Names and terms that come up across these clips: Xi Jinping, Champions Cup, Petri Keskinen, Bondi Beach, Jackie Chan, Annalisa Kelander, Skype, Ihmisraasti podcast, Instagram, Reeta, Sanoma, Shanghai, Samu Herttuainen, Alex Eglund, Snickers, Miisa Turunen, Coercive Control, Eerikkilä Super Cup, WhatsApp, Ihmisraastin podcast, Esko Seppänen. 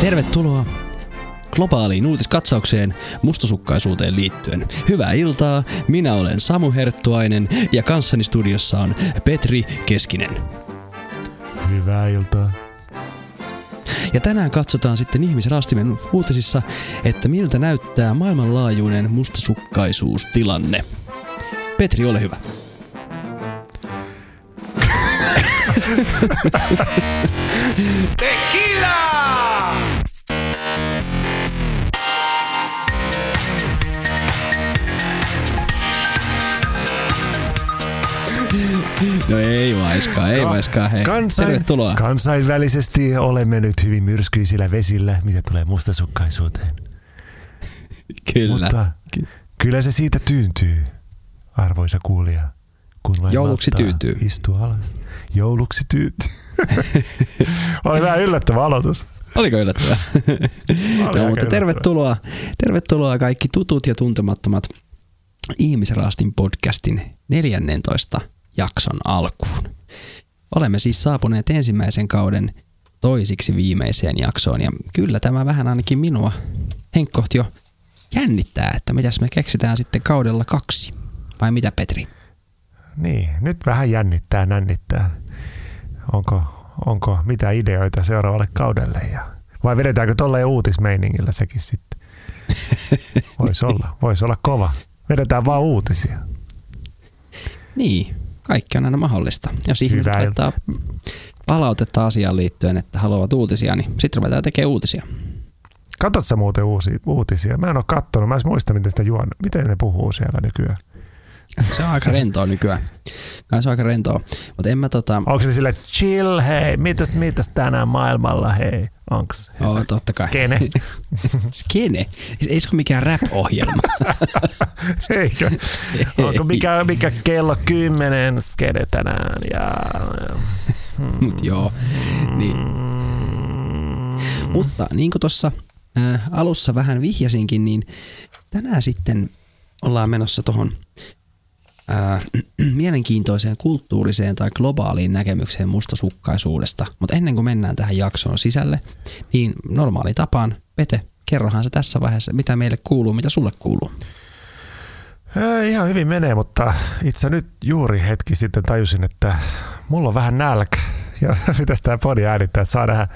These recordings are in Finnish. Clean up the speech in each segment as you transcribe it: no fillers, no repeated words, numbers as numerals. Tervetuloa globaaliin uutiskatsaukseen mustasukkaisuuteen liittyen. Hyvää iltaa, minä olen Samu Herttuainen ja kanssani studiossa on Petri Keskinen. Hyvää iltaa. Ja tänään katsotaan sitten Ihmisraastimen uutisissa, että miltä näyttää maailmanlaajuinen mustasukkaisuustilanne. Petri, ole hyvä. Tequila! No ei maiskaa, hei. Tervetuloa. Kansainvälisesti olemme nyt hyvin myrskyisillä vesillä, mitä tulee mustasukkaisuuteen. Kyllä. Mutta kyllä se siitä tyyntyy, arvoisa kuulija. Kun vain jouluksi tyytyy. Istua alas. Jouluksi tyytyy. Oli vähän yllättävä aloitus. Oliko yllättävää? No, mutta tervetuloa kaikki tutut ja tuntemattomat Ihmisraastin podcastin 14. jakson alkuun. Olemme siis saapuneet ensimmäisen kauden toisiksi viimeiseen jaksoon ja kyllä tämä vähän ainakin minua henkkohti jo jännittää, että mitäs me keksitään sitten kaudella 2. Vai mitä, Petri? Niin, nyt vähän jännittää. Onko mitä ideoita seuraavalle kaudelle vai vedetäänkö tolleen uutismeiningillä sekin sitten? Voisi olla kova. Vedetään vaan uutisia. Niin, kaikki on aina mahdollista. Jos ihmiset laittaa palautetta asiaan liittyen, että haluavat uutisia, niin sitten ruvetaan tekemään uutisia. Katsotko sä muuten uutisia? Mä en ole kattonut, mä en muista miten ne puhuu siellä nykyään. Se on aika rentoa nykyään. Mutta en mä onko se silleen, chill hei, mitäs tänään maailmalla hei? Onks? Oo, totta kai. Skene? Ei se ole mikään rap-ohjelma. Eikö? Onko mikä kello 10 skene tänään? Mut joo. Niin. Mutta niin kuin tuossa alussa vähän vihjasinkin, niin tänään sitten ollaan menossa tuohon mielenkiintoiseen kulttuuriseen tai globaaliin näkemykseen mustasukkaisuudesta. Mutta ennen kuin mennään tähän jaksoon sisälle, niin normaali tapaan, Pete, kerrohan se tässä vaiheessa, mitä meille kuuluu, mitä sulle kuuluu. Ihan hyvin menee, mutta itse nyt juuri hetki sitten tajusin, että mulla on vähän nälkä. Ja pitäisi tämä podi äänittää, että saa nähdä,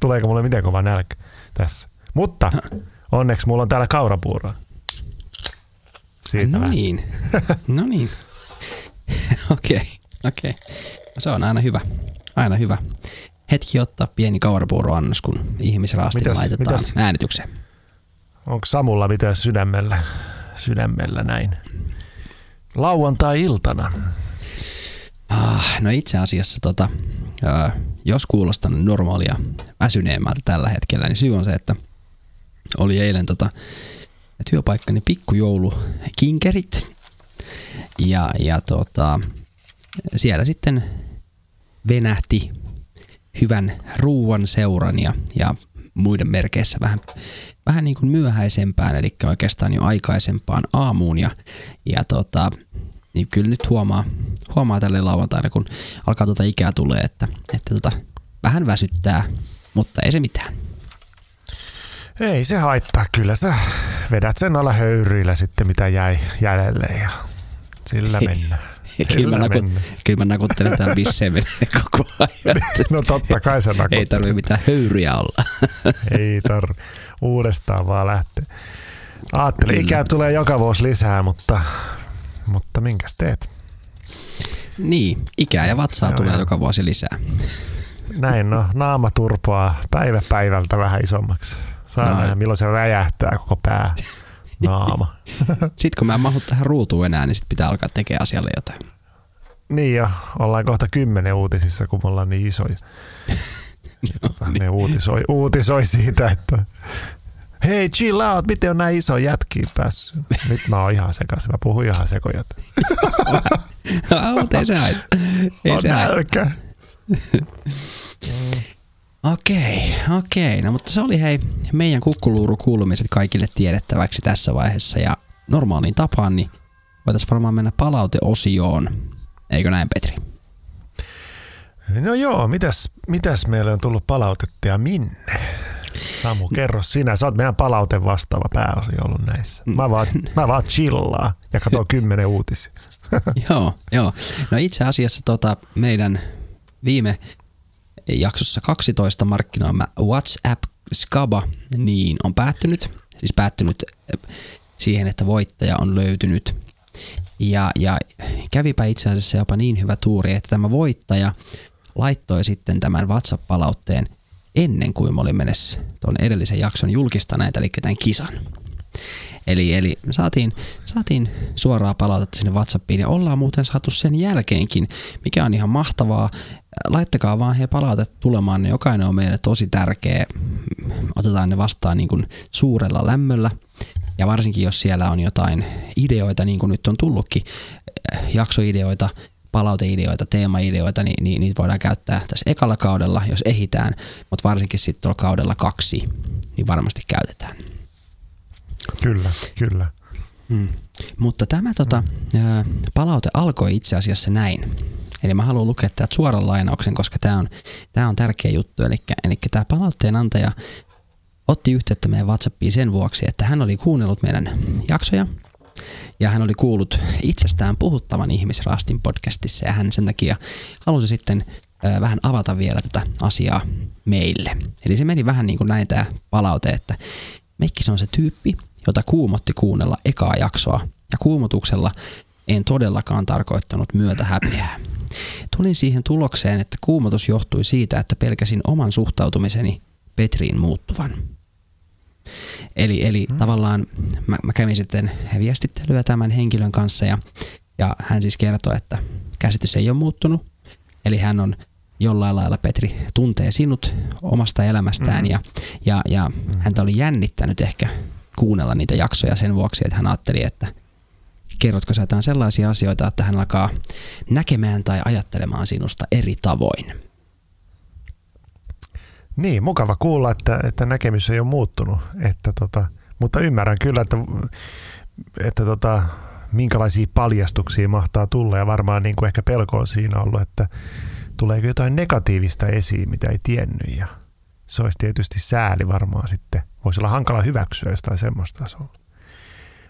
tuleeko mulle miten kova nälkä tässä. Mutta onneksi mulla on täällä kaurapuuroa. No niin. Okei. Se on aina hyvä. Hetki ottaa pieni kaurapuuroannos, kun Ihmisraastin laitetaan äänitykseen. Onko Samulla mitään sydämellä näin? Lauantai-iltana. No itse asiassa jos kuulostan normaalia väsyneemmältä tällä hetkellä, niin syy on se, että oli eilen työpaikkani pikkujoulukinkerit ja siellä sitten venähti hyvän ruuan seuran ja muiden merkeissä vähän niin kuin myöhäisempään, eli oikeastaan jo aikaisempaan aamuun niin kyllä nyt huomaa tälle lauantaina, kun alkaa ikää tulee, että vähän väsyttää, mutta ei se mitään. Ei se haittaa, kyllä sä vedät sen alla höyryillä sitten, mitä jäi jäljelle ja sillä mennään. Kyllä mä nakuttelen täällä bisseen koko ajan. No totta kai sä nakuttelet. Ei tarvitse mitään höyryjä olla. Ei tarvitse. Uudestaan vaan lähtee. Aattelin, ikää tulee joka vuosi lisää, mutta minkäs teet? Niin, ikää ja vatsaa tulee joka vuosi lisää. Näin naama turpoaa päivä päivältä vähän isommaksi. Saa nähdä, milloin se räjähtää koko pää, naama. Sitten kun mä en mahu tähän ruutuun enää, niin sit pitää alkaa tekemään asialle jotain. Niin jo, ollaan kohta 10 uutisissa, kun me ollaan niin isoja. Ne uutisoi siitä, että hei, chill out, miten on näin iso jätkiin päässyt? Nyt mä oon ihan sekas, mä puhun ihan sekojat. Ei se haittaa. On nälkä. Okei. No mutta se oli meidän kukkuluurukuulumiset kaikille tiedettäväksi tässä vaiheessa ja normaaliin tapaan niin voitaisiin varmaan mennä palauteosioon. Eikö näin, Petri? No joo, mitäs meille on tullut palautetta ja minne? Samu, kerro sinä. Sä oot meidän palaute vastaava pääosi ollut näissä. Mä vaan chillaan ja katson 10 uutisia. Joo. No itse asiassa meidän viime jaksossa 12 markkinoimme WhatsApp Skaba niin on päättynyt. Siis päättynyt siihen, että voittaja on löytynyt. Ja kävipä itse asiassa jopa niin hyvä tuuri, että tämä voittaja laittoi sitten tämän WhatsApp-palautteen ennen kuin mä olin mennessä tuon edellisen jakson julkistaneet, eli tämän kisan. Eli saatiin suoraa palautetta sinne WhatsAppiin ja ollaan muuten saatu sen jälkeenkin, mikä on ihan mahtavaa. Laittakaa vaan he palautetta tulemaan, niin jokainen on meille tosi tärkeä. Otetaan ne vastaan niin kuin suurella lämmöllä. Ja varsinkin jos siellä on jotain ideoita, niin kuin nyt on tullutkin, jaksoideoita, palauteideoita, teemaideoita, niin niitä voidaan käyttää tässä ekalla kaudella, jos ehditään, mutta varsinkin sitten tuolla kaudella 2, niin varmasti käytetään. Kyllä. Mutta tämä palaute alkoi itse asiassa näin. Eli mä haluan lukea täältä suoran lainauksen, koska tää on tärkeä juttu. Eli tämä palautteen antaja otti yhteyttä meidän WhatsAppiin sen vuoksi, että hän oli kuunnellut meidän jaksoja ja hän oli kuullut itsestään puhuttavan Ihmisraastin podcastissa ja hän sen takia halusi sitten vähän avata vielä tätä asiaa meille. Eli se meni vähän niin kuin näin tämä palaute, että Mekkis on se tyyppi, jota kuumotti kuunnella ekaa jaksoa ja kuumotuksella en todellakaan tarkoittanut myötä häpeää. Tulin siihen tulokseen, että kuumotus johtui siitä, että pelkäsin oman suhtautumiseni Petriin muuttuvan. Eli tavallaan mä kävin sitten viestittelyä tämän henkilön kanssa ja hän siis kertoi, että käsitys ei ole muuttunut. Eli hän on jollain lailla, Petri tuntee sinut omasta elämästään ja häntä oli jännittänyt ehkä kuunnella niitä jaksoja sen vuoksi, että hän ajatteli, että kerrotko sä jotain sellaisia asioita, että hän alkaa näkemään tai ajattelemaan sinusta eri tavoin. Niin, mukava kuulla, että näkemys ei ole muuttunut, mutta ymmärrän kyllä, että minkälaisia paljastuksia mahtaa tulla ja varmaan niin kuin ehkä pelko on siinä ollut, että tuleeko jotain negatiivista esiin, mitä ei tiennyt ja se olisi tietysti sääli varmaan sitten. Voisi olla hankala hyväksyä jostain semmoista tasolla.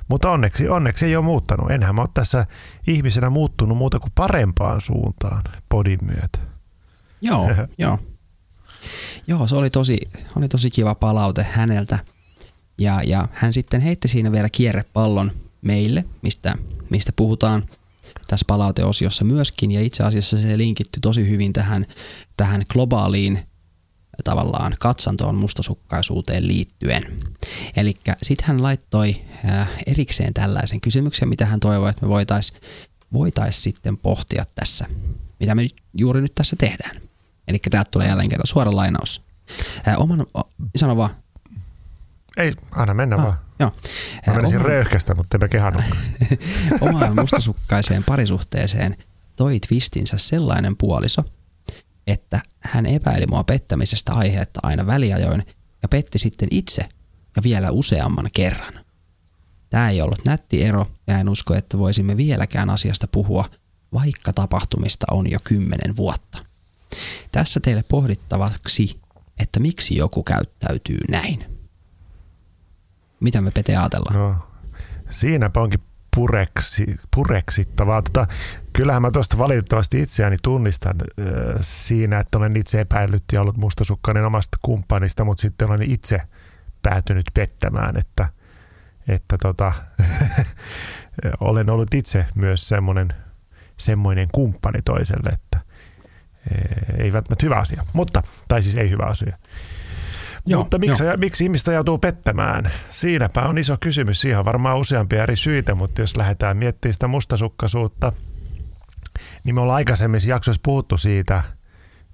Mutta onneksi ei ole muuttanut. Enhän mä ole tässä ihmisenä muuttunut muuta kuin parempaan suuntaan podin myötä. Joo. Joo, se oli tosi kiva palaute häneltä ja hän sitten heitti siinä vielä kierrepallon meille, mistä puhutaan tässä palauteosiossa myöskin ja itse asiassa se linkittyi tosi hyvin tähän globaaliin tavallaan katsantoon mustasukkaisuuteen liittyen. Eli sitten hän laittoi erikseen tällaisen kysymyksen, mitä hän toivoi, että me voitais sitten pohtia tässä, mitä me juuri nyt tässä tehdään. Eli täältä tulee jälleen kerran suora lainaus. Sano vaan. Ei, anna mennä vaan. Joo. Mä menisin röyhkästä, mutta eipä kehannutkaan. Omaan mustasukkaiseen parisuhteeseen toi twistinsä sellainen puoliso, että hän epäili mua pettämisestä aiheetta aina väliajoin ja petti sitten itse ja vielä useamman kerran. Tää ei ollut nätti ero ja en usko, että voisimme vieläkään asiasta puhua, vaikka tapahtumista on jo 10 vuotta. Tässä teille pohdittavaksi, että miksi joku käyttäytyy näin. Mitä me Pete ajatellaan? No, siinäpä onkin pureksittavaa. Kyllähän mä tuosta valitettavasti itseäni tunnistan siinä, että olen itse epäillyt ja ollut mustasukkainen omasta kumppanista, mutta sitten olen itse päätynyt pettämään, että olen ollut itse myös semmoinen kumppani toiselle, että ei välttämättä hyvä asia, ei hyvä asia. Joo, mutta miksi ihmistä joutuu pettämään? Siinäpä on iso kysymys. Siihen on varmaan useampia eri syitä, mutta jos lähdetään miettimään sitä mustasukkaisuutta, niin me ollaan aikaisemmissa jaksoissa puhuttu siitä,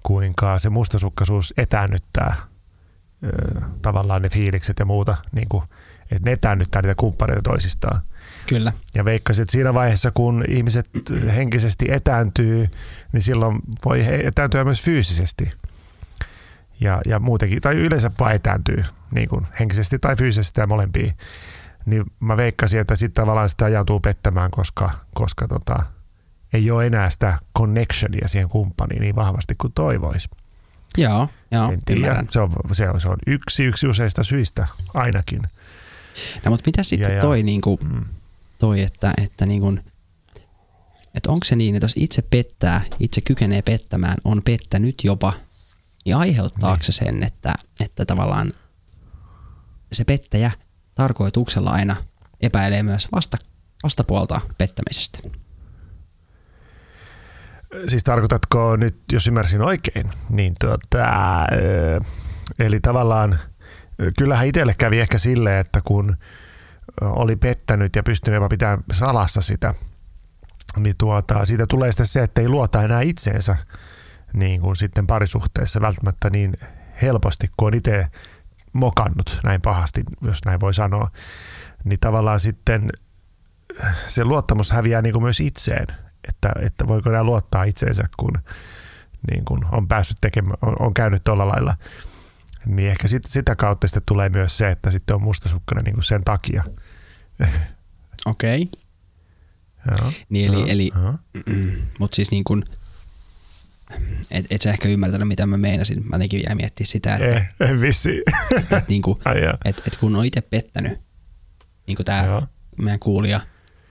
kuinka se mustasukkaisuus etäännyttää tavallaan ne fiilikset ja muuta, niin kuin, että ne etäännyttää niitä kumppaneita toisistaan. Kyllä. Ja veikkasin, että siinä vaiheessa, kun ihmiset henkisesti etääntyy, niin silloin voi etääntyä myös fyysisesti. Ja muutenkin, tai yleensä vaan etääntyy niin kuin henkisesti tai fyysisesti ja molempia. Niin mä veikkasin, että sitten tavallaan sitä joutuu pettämään, koska ei ole enää sitä connectionia siihen kumppaniin niin vahvasti kuin toivoisi. Joo, en tiedä. Se on yksi useista syistä ainakin. No, mutta mitä sitten että onko se niin, että jos itse kykenee pettämään, on pettänyt jopa, niin aiheuttaako se sen, että tavallaan se pettäjä tarkoituksella aina epäilee myös vastapuolta pettämisestä? Siis tarkoitatko nyt, jos ymmärsin oikein, niin eli tavallaan kyllähän itselle kävi ehkä silleen, että kun oli pettänyt ja pystynyt jopa pitämään salassa sitä, niin siitä tulee sitten se, että ei luota enää itseensä niin kuin sitten parisuhteessa välttämättä niin helposti, kun on itse mokannut näin pahasti, jos näin voi sanoa, niin tavallaan sitten se luottamus häviää niin kuin myös itseen, että voiko enää luottaa itseensä, kun niin kuin on päässyt tekemään, on käynyt tuolla lailla, niin ehkä sitä kautta sitten tulee myös se, että sitten on mustasukkainen niin kuin sen takia. Okei. Okay. Niin eli mutta siis niin kuin, et sä ehkä ymmärtänyt, mitä mä meinasin. Mä jotenkin jäin miettimään sitä, että niin kuin, et kun on itse pettänyt, niin kuin tää meidän kuulija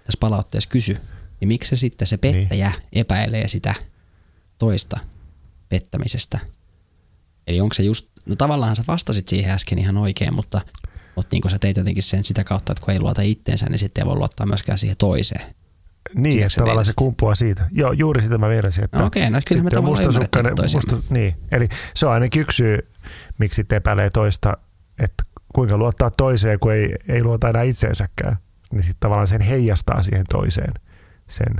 tässä palautteessa kysyi, niin miksi se sitten se pettäjä epäilee sitä toista pettämisestä? Eli onko se just, no tavallaan sä vastasit siihen äsken ihan oikein, mutta niin kuin sä teit jotenkin sen sitä kautta, että kun ei luota itteensä, niin sitten ei voi luottaa myöskään siihen toiseen. Niin, että tavallaan se kumpuaa siitä. Joo, juuri sitä mä vierasin, että kyllä sitten on mustasukkainen. Eli se on ainakin yksi syy, miksi sitten epäilee toista, että kuinka luottaa toiseen, kun ei luota enää itseensäkään. Niin sitten tavallaan sen heijastaa siihen toiseen,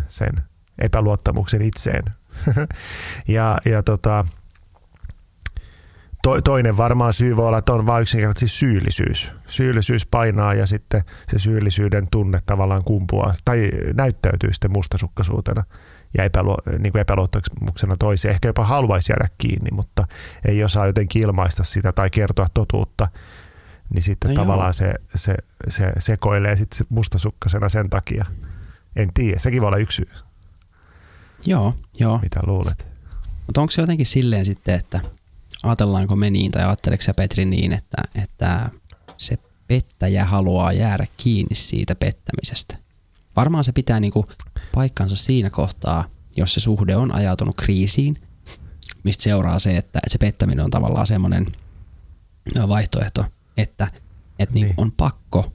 sen epäluottamuksen itseen. Toinen varmaan syy voi olla, että on vain yksinkertaisesti syyllisyys. Syyllisyys painaa ja sitten se syyllisyyden tunne tavallaan kumpuaa tai näyttäytyy sitten mustasukkaisuutena ja niin kuin epäluottamuksena toiseen. Ehkä jopa haluaisi jäädä kiinni, mutta ei osaa jotenkin ilmaista sitä tai kertoa totuutta. Niin sitten tavallaan se sekoilee sitten mustasukkaisena sen takia. En tiedä, sekin voi olla yksi syy. Joo. Mitä luulet? Mutta onko se jotenkin silleen sitten, että ajatellaanko me niin, tai ajatteleeko sä, Petri, niin, että se pettäjä haluaa jäädä kiinni siitä pettämisestä? Varmaan se pitää niinku paikkansa siinä kohtaa, jos se suhde on ajautunut kriisiin, mistä seuraa se, että se pettäminen on tavallaan semmoinen vaihtoehto, että niinku on pakko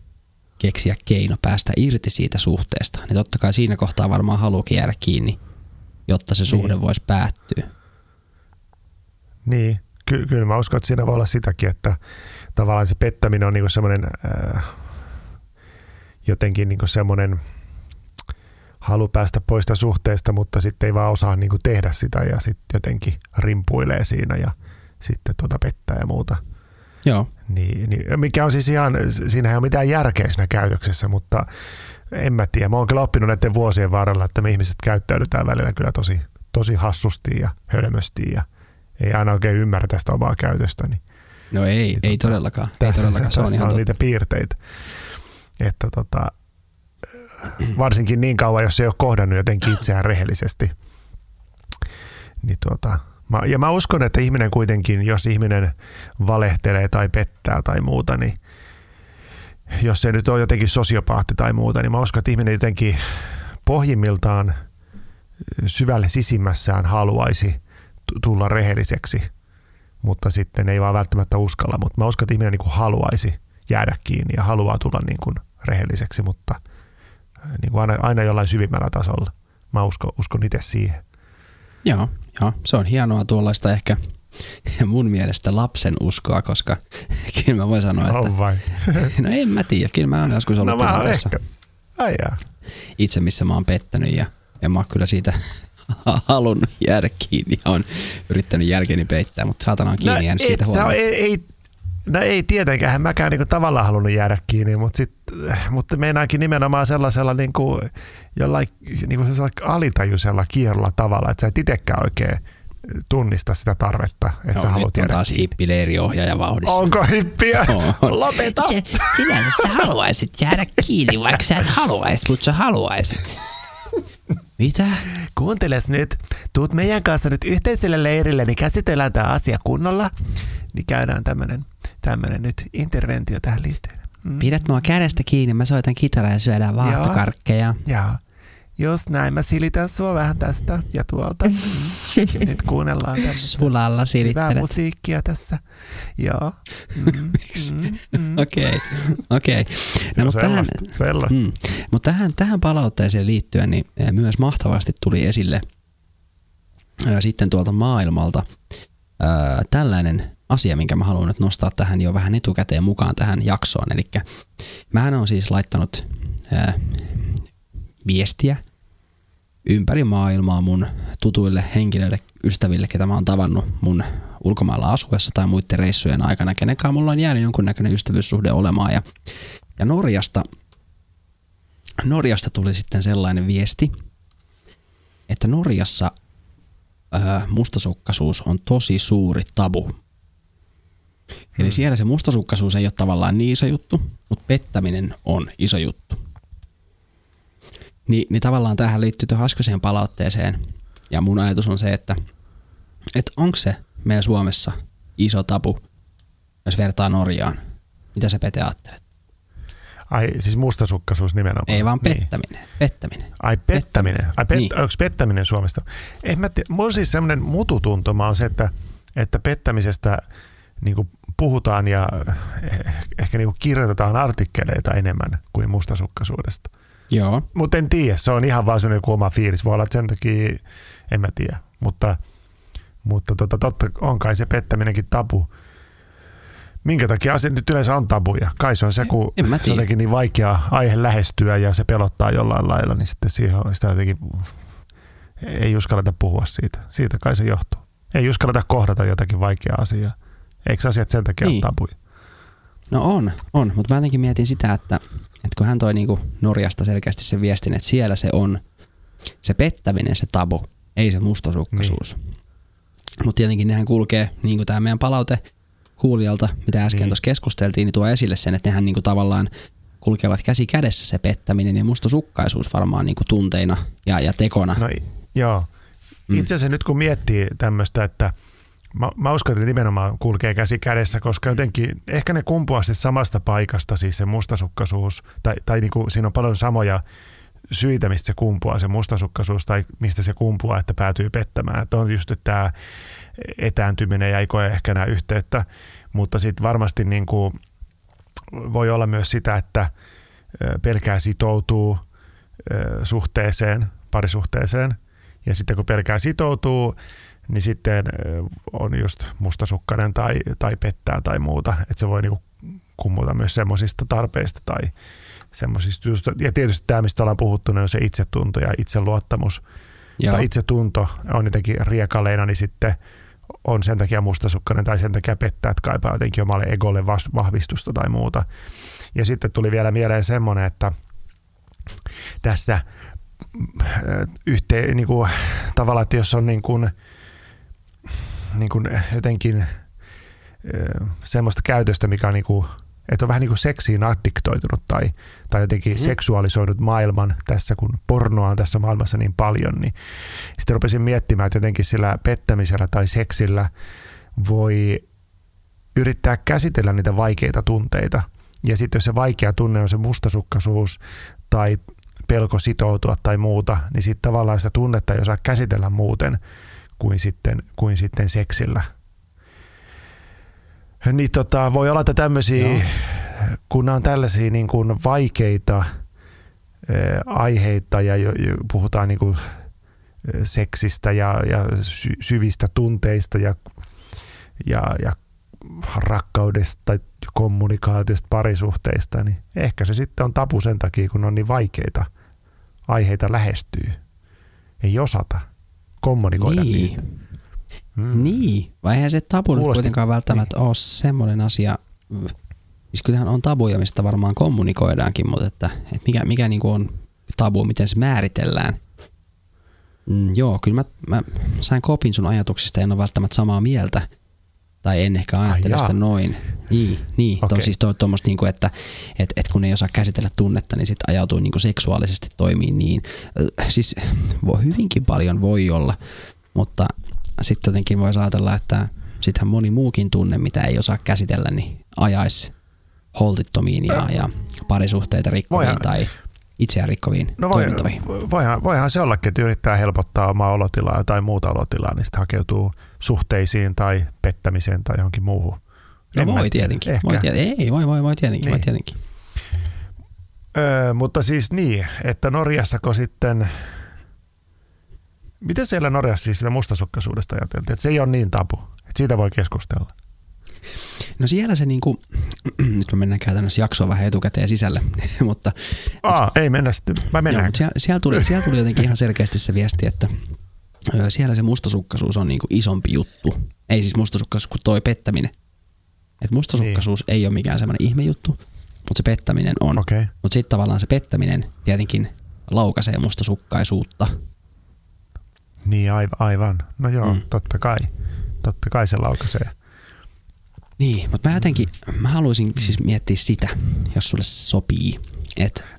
keksiä keino päästä irti siitä suhteesta. Ja totta kai siinä kohtaa varmaan haluukin jäädä kiinni, jotta se suhde voisi päättyä. Niin. Kyllä mä uskon, että siinä voi olla sitäkin, että tavallaan se pettäminen on niinku semmoinen jotenkin niinku semmoinen halu päästä pois suhteesta, mutta sitten ei vaan osaa niinku tehdä sitä ja sitten jotenkin rimpuilee siinä ja sitten pettää ja muuta. Joo. Niin, mikä on siis ihan, siinä ei ole mitään järkeä siinä käytöksessä, mutta en mä tiedä. Mä oon kyllä oppinut näiden vuosien varrella, että me ihmiset käyttäydytään välillä kyllä tosi hassusti ja hölmösti ja ei aina oikein ymmärrä tästä omaa käytöstä. No ei todellakaan. Ei todellakaan. Se on ihan niitä piirteitä. Että varsinkin niin kauan, jos ei ole kohdannut jotenkin itseään rehellisesti. Niin ja mä uskon, että ihminen kuitenkin, jos ihminen valehtelee tai pettää tai muuta, niin jos se nyt on jotenkin sosiopaatti tai muuta, niin mä uskon, että ihminen jotenkin pohjimmiltaan syvälle sisimmässään haluaisi tulla rehelliseksi, mutta sitten ei vaan välttämättä uskalla, mutta mä uskon, että ihminen niin kuin haluaisi jäädä kiinni ja haluaa tulla niin kuin rehelliseksi, mutta niin kuin aina jollain syvimmällä tasolla. Mä uskon itse siihen. Joo, se on hienoa tuollaista ehkä mun mielestä lapsen uskoa, koska kyllä mä voin sanoa, että no en mä tiedä, kyllä mä oon joskus ollut tilanteessa itse, missä mä oon pettänyt ja mä oon kyllä siitä halunnut jäädä kiinni ja on yrittänyt jälkeeni peittää, mutta saatana on kiinni jäänyt siitä huomaan. Ei tietenkään, mäkään niinku tavallaan halunnut jäädä kiinni, mutta meinaankin nimenomaan sellaisella niinku, jollain niinku alitajuisella kierrolla tavalla, että sä et itekään oikein tunnista sitä tarvetta, että sä haluat jäädä. Nyt on taas hippileiriohjaaja vauhdissa. Onko hippiä? Lopeta! Sinänsä sä haluaisit jäädä kiinni, vaikka sä et haluaisit, mutta sä haluaisit. Mitä? Kuunteles nyt. Tuut meidän kanssa nyt yhteiselle leirille, niin käsitellään tämä asia kunnolla. Niin käydään tämmöinen nyt interventio tähän liittyen. Mm. Pidät mua kädestä kiinni, mä soitan kitaraa ja syödään vaahtokarkkeja. Joo. Just näin, mä silitän sua vähän tästä ja tuolta. Nyt kuunnellaan tämmöistä. Sulalla silittelet. Hyvää musiikkia tässä. Joo. Okei. No sellaista. Mutta tähän palautteeseen liittyen niin myös mahtavasti tuli esille sitten tuolta maailmalta tällainen asia, minkä mä haluan nyt nostaa tähän jo vähän etukäteen mukaan tähän jaksoon. Eli mähän on siis laittanut viestiä ympäri maailmaa mun tutuille henkilöille, ystäville, ketä mä oon tavannut mun ulkomailla asuessa tai muiden reissujen aikana, kenenkaan mulla on jäänyt jonkunnäköinen ystävyyssuhde olemaan. Ja Norjasta tuli sitten sellainen viesti, että Norjassa mustasukkaisuus on tosi suuri tabu. Eli siellä se mustasukkaisuus ei ole tavallaan niin iso juttu, mutta pettäminen on iso juttu. Niin tavallaan tähän liittyy tuohon äskeiseen palautteeseen. Ja mun ajatus on se, että onko se meillä Suomessa iso tabu, jos vertaa Norjaan? Mitä sä, Pete, ajattelet? Ai siis mustasukkaisuus nimenomaan? Ei vaan pettäminen. Niin. Pettäminen. Ai pettäminen. Niin. Onko pettäminen Suomesta? Mun siis semmoinen mututuntuma on se, että pettämisestä niinku puhutaan ja ehkä niinku kirjoitetaan artikkeleita enemmän kuin mustasukkaisuudesta. Joo. Mutta en tiedä, se on ihan vaan semmoinen kuuma fiilis. Voi olla, että sen takia en mä tiedä. Mutta totta on kai se pettäminenkin tabu. Minkä takia asiat nyt yleensä on tabuja? Kai se on se, kun se on jotenkin niin vaikea aihe lähestyä ja se pelottaa jollain lailla, niin sitten sitä jotenkin ei uskalleta puhua siitä. Siitä kai se johtuu. Ei uskalleta kohdata jotakin vaikeaa asiaa. Eikö asiat sen takia ole tabuja? No on, mutta mä jotenkin mietin sitä, että kun hän toi niinku Norjasta selkeästi sen viestin, että siellä se on se pettäminen, se tabu, ei se mustasukkaisuus. Niin. Mutta tietenkin nehän kulkee, niin kuin tämä meidän palaute kuulijalta, mitä äsken tuossa keskusteltiin, niin tuo esille sen, että nehän niinku tavallaan kulkevat käsi kädessä se pettäminen ja mustasukkaisuus varmaan niinku tunteina ja tekona. No, joo. Itse asiassa nyt kun miettii tämmöistä, että mä uskon, että nimenomaan kulkee käsi kädessä, koska jotenkin ehkä ne kumpuaa samasta paikasta, siis se mustasukkaisuus, tai niin kuin siinä on paljon samoja syitä, mistä se kumpuaa, se mustasukkaisuus, tai mistä se kumpuaa, että päätyy pettämään. Että on just tämä etääntyminen ja ei koe ehkä enää yhteyttä, mutta sitten varmasti niin kuin voi olla myös sitä, että pelkää sitoutuu suhteeseen, parisuhteeseen, ja sitten kun pelkää sitoutuu, niin sitten on just mustasukkainen tai pettää tai muuta. Että se voi niinku kummuta myös semmoisista tarpeista tai semmoisista. Ja tietysti tämä, mistä ollaan puhuttu, niin on se itsetunto ja itseluottamus. Joo. Tai itsetunto on jotenkin riekaleina, niin sitten on sen takia mustasukkainen tai sen takia pettää, että kaipaa jotenkin omalle egolle vahvistusta tai muuta. Ja sitten tuli vielä mieleen semmoinen, että tässä niinku, tavallaan, että jos on niin kuin jotenkin semmoista käytöstä, mikä on, niin kuin, että on vähän niin kuin seksiin addiktoitunut tai jotenkin seksuaalisoidut maailman tässä, kun pornoa on tässä maailmassa niin paljon, niin sitten rupesin miettimään, että jotenkin sillä pettämisellä tai seksillä voi yrittää käsitellä niitä vaikeita tunteita. Ja sitten jos se vaikea tunne on se mustasukkaisuus tai pelko sitoutua tai muuta, niin sitten tavallaan sitä tunnetta ei osaa käsitellä muuten kuin sitten seksillä. Niin voi olla, että tämmöisiä, kun nämä on tällaisia niin kuin vaikeita aiheita ja puhutaan niin kuin seksistä ja syvistä tunteista ja rakkaudesta, kommunikaatiosta, parisuhteista, niin ehkä se sitten on tabu sen takia, kun on niin vaikeita aiheita lähestyy. Ei osata kommunikoida niistä. Niin, vai eihän se tabu nyt kuitenkaan välttämättä ole semmoinen asia. Siis kyllähän on tabuja, mistä varmaan kommunikoidaankin, mutta että mikä niinku on tabu, miten se määritellään. Joo, kyllä mä sain kopin sun ajatuksista, en ole välttämättä samaa mieltä. Tai en ehkä ajattele sitä noin. Niin. Okay. On siis tuommoista, niinku, että kun ei osaa käsitellä tunnetta, niin sitten ajautuu niinku seksuaalisesti toimiin niin. Siis hyvinkin paljon voi olla, mutta sitten jotenkin voisi ajatella, että sittenhän moni muukin tunne, mitä ei osaa käsitellä, niin ajaisi holtittomiin ja parisuhteita rikkoviin tai itseään rikkoviin toimintoihin. Voihan se ollakin, että yrittää helpottaa omaa olotilaa tai muuta olotilaa, niin sitten hakeutuu suhteisiin tai pettämiseen tai johonkin muuhun. No voi tietenkin. Mutta siis niin, että Norjassako sitten... Miten siellä Norjassa siis sitä mustasukkaisuudesta ajateltiin? Että se ei ole niin tabu, että siitä voi keskustella. No siellä se niinku, nyt me mennään käytännössä jaksoa vähän etukäteen sisälle, mutta... ei mennä sitten, vai mennään. Siellä tuli jotenkin ihan selkeästi se viesti, että siellä se mustasukkaisuus on niinku isompi juttu. Ei siis mustasukkaisuus kuin toi pettäminen. Et mustasukkaisuus ei ole mikään semmoinen ihmejuttu, mutta se pettäminen on. Okay. Mutta sitten tavallaan se pettäminen tietenkin laukaisee mustasukkaisuutta. Niin aivan. No joo, tottakai. Tottakai se laukaisee. Niin, mutta mä haluaisin siis miettiä sitä, jos sulle sopii.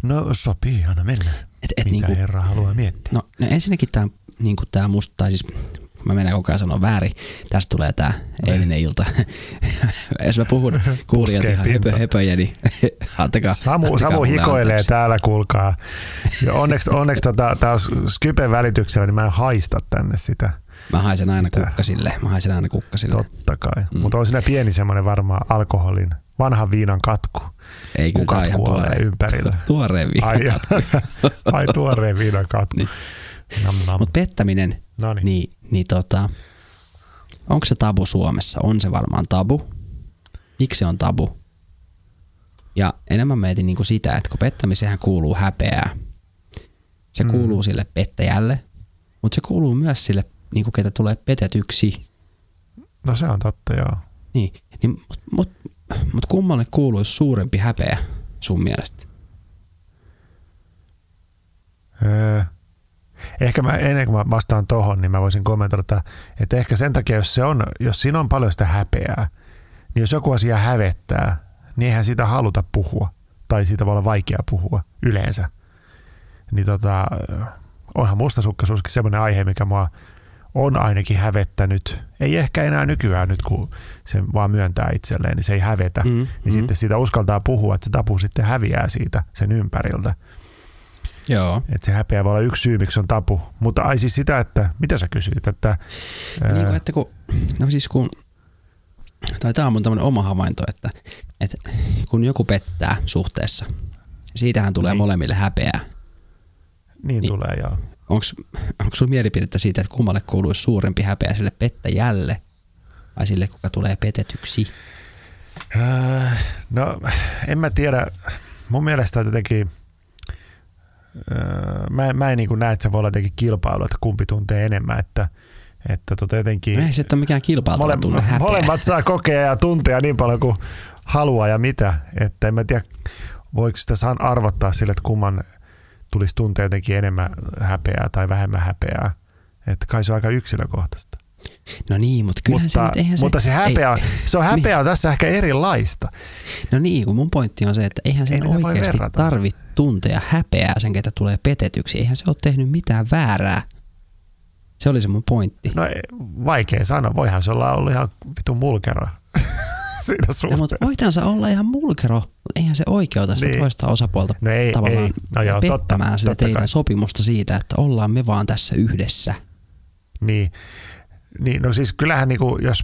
No sopii, anna mennä. Mitä niinku, herra haluaa miettiä? No ensinnäkin tämä niinku musta, tai siis mä menen koko ajan sanoa väärin, tästä tulee tämä eilinen ilta. Jos mä puhun kuulijat ihan höpöjä, niin antakaa. Samu hikoilee täällä, kuulkaa. Ja onneksi taas Skypen välityksellä, niin mä en haista tänne sitä. Mä haisen aina kukkasille. Totta kai. Mutta on siinä pieni semmoinen varmaan alkoholin, vanhan viinan katku. Ei kyllä, kukat kuolee ympärillä. Tuoreen viinan katku. Ai tuoreen viinan katku. Niin. Mutta pettäminen, niin, onko se tabu Suomessa? On se varmaan tabu. Miksi se on tabu? Ja enemmän mietin niinku sitä, että kun pettämisehän kuuluu häpeää. Se kuuluu sille pettäjälle, mutta se kuuluu myös sille, niinku ketä tulee petetyksi. No se on totta, joo. Niin, mut kummalle kuuluisi suurempi häpeä sun mielestä? Ehkä ennen kuin mä vastaan tohon, niin mä voisin kommentoida, että ehkä sen takia, jos siinä on paljon sitä häpeää, niin jos joku asia hävettää, niin eihän siitä haluta puhua, tai siitä voi olla vaikea puhua yleensä. Niin onhan mustasukkaisuuskin semmoinen aihe, mikä mua on ainakin hävettänyt. Ei ehkä enää nykyään nyt, kun se vaan myöntää itselleen, niin se ei hävetä. Niin sitten siitä uskaltaa puhua, että se tabu sitten häviää siitä sen ympäriltä. Joo. Että se häpeä voi olla yksi syy, miksi on tabu. Mutta siis sitä, että mitä sä kysyit? Tämä on mun tämmöinen oma havainto, että kun joku pettää suhteessa, siitähän tulee molemmille häpeää. Niin tulee, joo. Onko sun mielipidettä siitä, että kummalle kuuluisi suurempi häpeä sille pettäjälle vai sille, kuka tulee petetyksi? No en mä tiedä. Mun mielestä jotenkin... Mä en niin kuin näe, että se voi olla jotenkin kilpailu, että kumpi tuntee enemmän, että jotenkin... Ei se ole mikään kilpailu, tunne häpeä. Molemmat saa kokea ja tuntea niin paljon kuin haluaa ja mitä, että en mä tiedä, voiko sitä saan arvottaa sille, että kumman tulisi tuntea jotenkin enemmän häpeää tai vähemmän häpeää, että kai se on aika yksilökohtaista. No niin, mutta se häpeä on tässä ehkä erilaista. No niin, kun mun pointti on se, että eihän sen oikeasti tarvitse tuntea häpeää sen, ketä tulee petetyksi. Eihän se ole tehnyt mitään väärää. Se oli se mun pointti. No vaikea sanoa, voihan se olla ollut ihan vitun mulkero siinä suhteessa. No, mutta voitansa olla ihan mulkero, eihän se oikeuta sitä toista osapuolta tavallaan pettämään sitä teidän sopimusta siitä, että ollaan me vaan tässä yhdessä. Niin, no siis kyllähän niinku, jos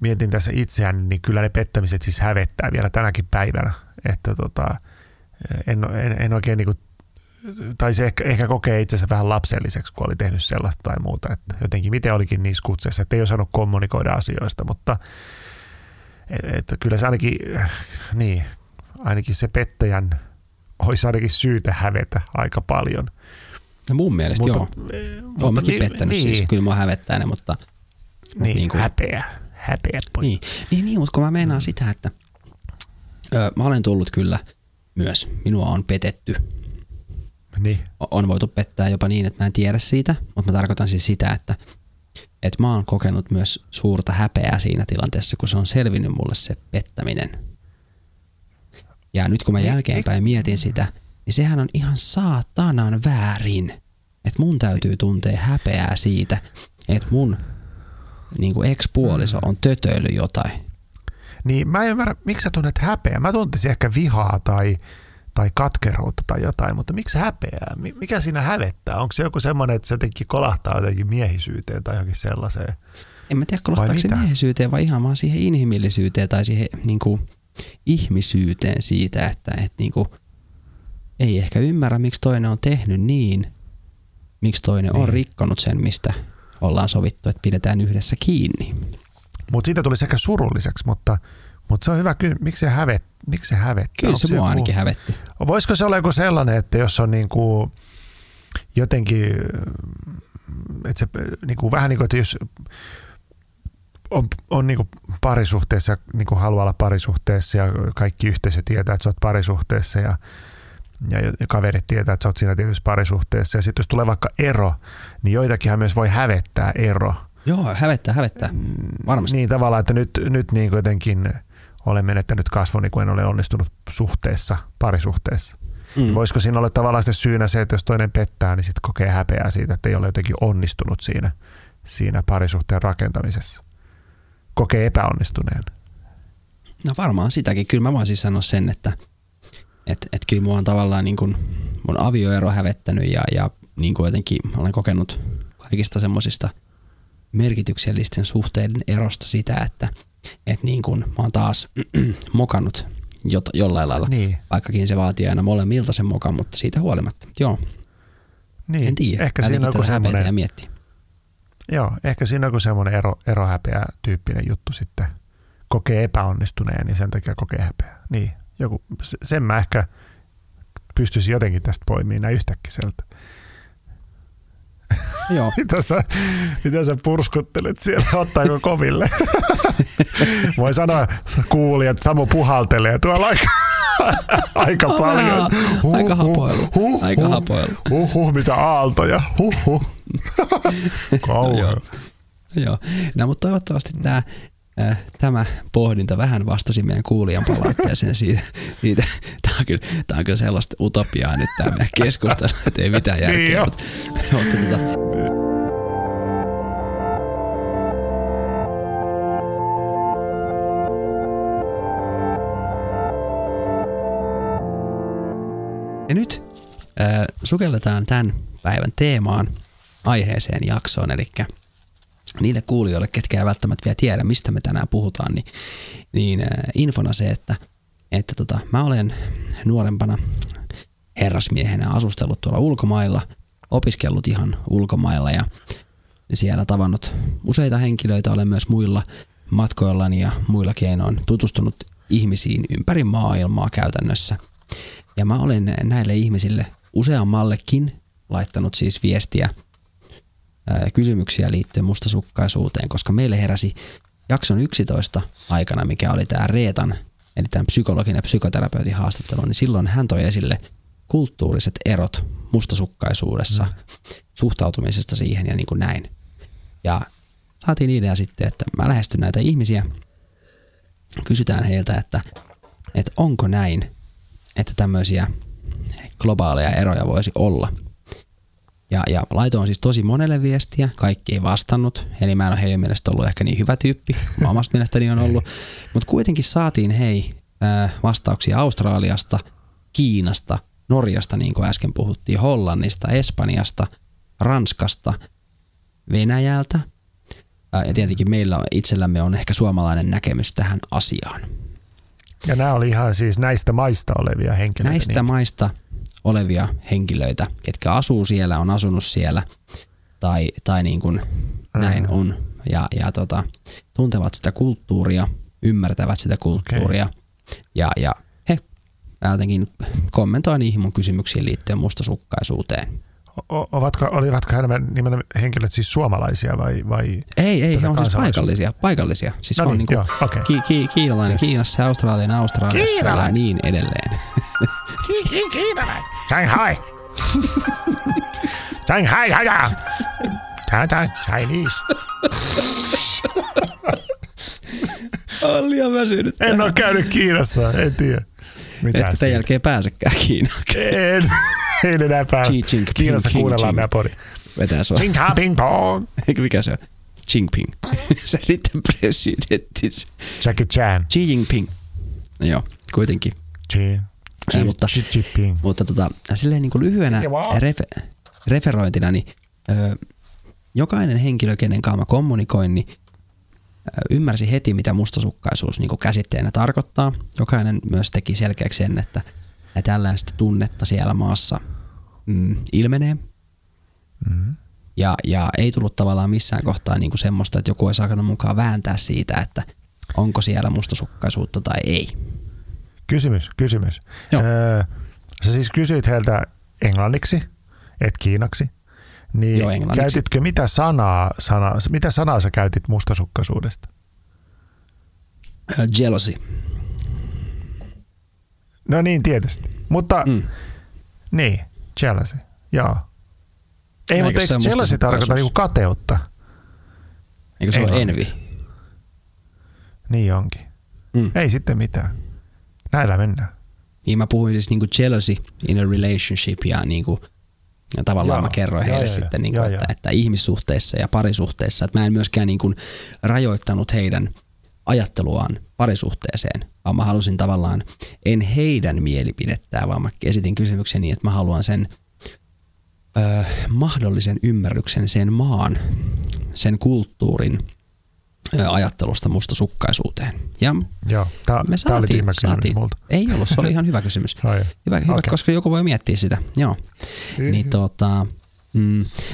mietin tässä itseään, niin kyllä ne pettämiset siis hävettää vielä tänäkin päivänä, että en oikein niinku, tai se ehkä kokee itsensä vähän lapselliseksi, kun oli tehnyt sellaista tai muuta, että jotenkin miten olikin niissä kutseissa, että ei osannut kommunikoida asioista, mutta että kyllä se ainakin se pettäjän olisi ainakin syytä hävetä aika paljon. Ja mun mielestä Oon mäkin pettänyt siis, kyllä mua hävettää ne, mutta... Häpeä pointti. Niin, mutta kun mä meinaan sitä, että mä olen tullut kyllä myös, minua on petetty. Niin. On voitu pettää jopa niin, että mä en tiedä siitä, mutta mä tarkoitan siis sitä, että että mä oon kokenut myös suurta häpeää siinä tilanteessa, kun se on selvinnyt mulle se pettäminen. Ja nyt kun mä jälkeenpäin mietin sitä, niin sehän on ihan saatanan väärin. Että mun täytyy tuntea häpeää siitä, että mun niin kuin ex-puoliso on tötöily jotain. Niin mä en ymmärrä, miksi sä tunnet häpeää. Mä tuntisin ehkä vihaa tai katkeruutta tai jotain, mutta miksi häpeää? Mikä siinä hävettää? Onko se joku semmoinen, että se jotenkin kolahtaa jotenkin miehisyyteen tai johonkin sellaiseen? En mä tiedä, kolahtaako se miehisyyteen vai ihan vaan siihen inhimillisyyteen tai siihen niin kuin ihmisyyteen siitä, että niin kuin ei ehkä ymmärrä, miksi toinen on tehnyt niin, miksi toinen on rikkonut sen, mistä ollaan sovittu, että pidetään yhdessä kiinni. Mutta siitä tulisi ehkä surulliseksi, mutta se on hyvä kyllä. Miksi se hävettää? Kyllä se mua ainakin hävetti. Voisiko se olla joku sellainen, että jos on niinku jotenkin, että se niinku, vähän niin kuin, että jos on niinku parisuhteessa, niinku haluaa olla parisuhteessa ja kaikki yhteisö tietää, että sä oot parisuhteessa ja kaverit tietää, että sä oot siinä tietysti parisuhteessa. Ja sitten jos tulee vaikka ero, niin joitakinhan myös voi hävettää ero. Joo, hävettää. Varmasti. Niin tavallaan, että nyt niin jotenkin olen menettänyt kasvoni, kun en ole onnistunut suhteessa, parisuhteessa. Mm. Voisiko siinä olla tavallaan syynä se, että jos toinen pettää, niin sitten kokee häpeää siitä, että ei ole jotenkin onnistunut siinä parisuhteen rakentamisessa. Kokee epäonnistuneen. No varmaan sitäkin. Kyllä mä voisin sanoa sen, että kyllä mua on tavallaan niin kuin mun avioero hävettänyt ja niin kuin jotenkin olen kokenut kaikista semmoisista merkityksellisten suhteiden erosta sitä, että niin kuin mä oon taas mokannut jollain lailla, niin. Vaikkakin se vaatii aina molemmilta sen mokan, mutta siitä huolimatta. Joo, niin. En tiedä. Ehkä siinä on semmoinen ja miettiä. Joo, ehkä siinä on semmoinen erohäpeä tyyppinen juttu sitten. Kokee epäonnistuneen, niin sen takia kokee häpeää. Niin. Joku, sen mä ehkä pystyisin jotenkin tästä poimiin näin yhtäkkiseltä. Joo. Mitä sä purskuttelet siellä, ottaako koville? Voi sanoa, kuulijat, Samu puhaltelee tuolla aika paljon. Aika hapoilu. Mitä aaltoja. Kauhean. Joo. No, mutta toivottavasti tämä pohdinta vähän vastasi meidän kuulijan palautteeseen siitä. Tämä on kyllä sellaista utopiaa nyt tämä meidän keskustelu, että ei mitään järkeä. Mutta ja nyt sukelletaan tämän päivän teemaan, aiheeseen, jaksoon, eli niille kuulijoille, ketkä ei välttämättä vielä tiedä, mistä me tänään puhutaan, niin infona se, että mä olen nuorempana herrasmiehenä asustellut tuolla ulkomailla, opiskellut ihan ulkomailla ja siellä tavannut useita henkilöitä, olen myös muilla matkoillani ja muilla keinoin tutustunut ihmisiin ympäri maailmaa käytännössä. Ja mä olen näille ihmisille useammallekin laittanut siis viestiä, kysymyksiä liittyen mustasukkaisuuteen, koska meille heräsi jakson 11 aikana, mikä oli tämä Reetan, eli tämän psykologin ja psykoterapeutin haastattelu, niin silloin hän toi esille kulttuuriset erot mustasukkaisuudessa, suhtautumisesta siihen ja niin kuin näin. Ja saatiin idea sitten, että mä lähestyn näitä ihmisiä, kysytään heiltä, että onko näin, että tämmöisiä globaaleja eroja voisi olla. Ja laitoin siis tosi monelle viestiä, kaikki ei vastannut, eli mä en ole heidän mielestä ollut ehkä niin hyvä tyyppi, mä omasta mielestäni on ollut, mutta kuitenkin saatiin vastauksia Australiasta, Kiinasta, Norjasta, niin kuin äsken puhuttiin, Hollannista, Espanjasta, Ranskasta, Venäjältä, ja tietenkin meillä itsellämme on ehkä suomalainen näkemys tähän asiaan. Ja nämä oli ihan siis näistä maista olevia henkilöitä. Olevia henkilöitä, ketkä asuu siellä, on asunut siellä tai niin kuin näin on ja tuntevat sitä kulttuuria, ymmärtävät sitä kulttuuria ja he jotenkin kommentoi niihin mun kysymyksiin liittyen mustasukkaisuuteen. Olivatko nämä henkilöt siis suomalaisia vai? Ei, he on siis paikallisia. Siis no on niin, joo, okay. Kiinalainen Kiinassa, Australian Australiassa ja niin edelleen. Kiinalainen. Shanghai. Shanghai, haja. Chinese. on liian väsynyt. En ole käynyt Kiinassa, en tiedä. Että tämän jälkeen pääsekään Kiinaan. En enää pääse. Kiinassa kuunnellaan nämä podi. Vetää sua. Ching-ha-ping-pong. Mikä se on? Jinping. Se niiden presidentti. Jackie Chan. Xi Jinping. No joo, kuitenkin. Mutta silleen niin kuin lyhyenä referointina, niin jokainen henkilö, kenen kanssa mä kommunikoin, niin ymmärsi heti, mitä mustasukkaisuus niin kuin käsitteenä tarkoittaa. Jokainen myös teki selkeäksi sen, että tällaista tunnetta siellä maassa ilmenee. Mm-hmm. Ja ei tullut tavallaan missään kohtaa niin kuin semmoista, että joku olisi alkanut mukaan vääntää siitä, että onko siellä mustasukkaisuutta tai ei. Kysymys. Sä siis kysyit heiltä englanniksi, et kiinaksi. Niin joo, englanniksi. Käytitkö mitä sanaa sä käytit mustasukkaisuudesta? Jealousy. No niin, tietysti. Mutta niin, jealousy, joo. Ei, mutta eikö jealousy tarkoita niinku kateutta? Eikö se ole envy? Niin onkin. Ei sitten mitään. Näillä mennään. Niin mä puhuin siis niinku jealousy in a relationship ja niinku ja tavallaan mä kerroin heille sitten, niin kuin, että ihmissuhteissa ja parisuhteissa, että mä en myöskään niin kuin rajoittanut heidän ajatteluaan parisuhteeseen, vaan mä halusin tavallaan, en heidän mielipidettään, vaan mä esitin kysymyksen niin, että mä haluan sen mahdollisen ymmärryksen sen maan, sen kulttuurin ajattelusta mustasukkaisuuteen. Ja me saatiin. Ei ollut, se oli ihan hyvä kysymys. Hyvä, okay. Koska joku voi miettiä sitä. Joo. Niin,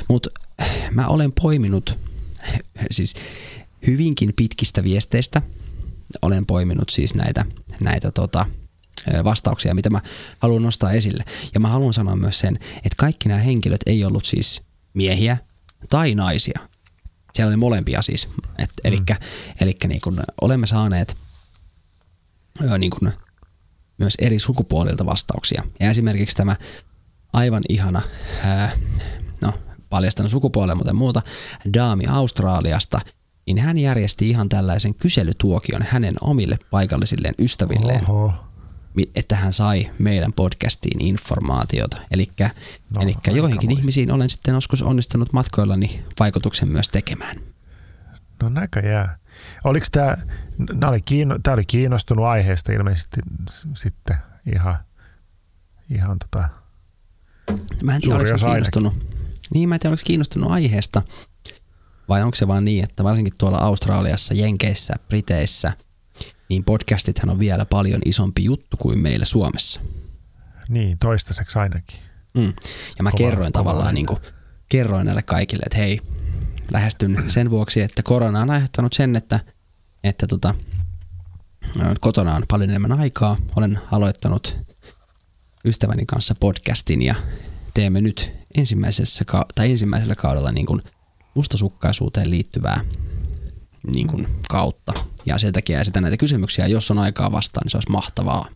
mut mä olen poiminut siis hyvinkin pitkistä viesteistä. Olen poiminut siis näitä vastauksia, mitä mä haluan nostaa esille. Ja mä haluan sanoa myös sen, että kaikki nämä henkilöt ei ollut siis miehiä tai naisia. Siellä oli molempia siis. Elikkä niin kun olemme saaneet niin kun myös eri sukupuolilta vastauksia. Ja esimerkiksi tämä aivan ihana, paljastan sukupuolen muuten muuta, daami Australiasta, niin hän järjesti ihan tällaisen kyselytuokion hänen omille paikallisilleen ystävilleen. Oho. Että hän sai meidän podcastiin informaatiota. Elikkä joihinkin ihmisiin olen sitten joskus onnistunut matkoillani vaikutuksen myös tekemään. No näköjään. Oliko tämä oli kiinnostunut aiheesta ilmeisesti sitten ihan Mä en tiedä, oliko se kiinnostunut. Niin, mä en tiedä, oliko se kiinnostunut aiheesta. Vai onko se vaan niin, että varsinkin tuolla Australiassa, Jenkeissä, Briteissä, niin podcastithan on vielä paljon isompi juttu kuin meillä Suomessa. Niin, toistaiseksi ainakin. Ja mä kerroin näille kaikille, että hei, lähestyn sen vuoksi, että korona on aiheuttanut sen, että kotona on paljon enemmän aikaa. Olen aloittanut ystäväni kanssa podcastin ja teemme nyt ensimmäisellä kaudella niin kuin mustasukkaisuuteen liittyvää niin kuin kautta. Ja sen takia esitän näitä kysymyksiä, jos on aikaa vastaan, niin se olisi mahtavaa.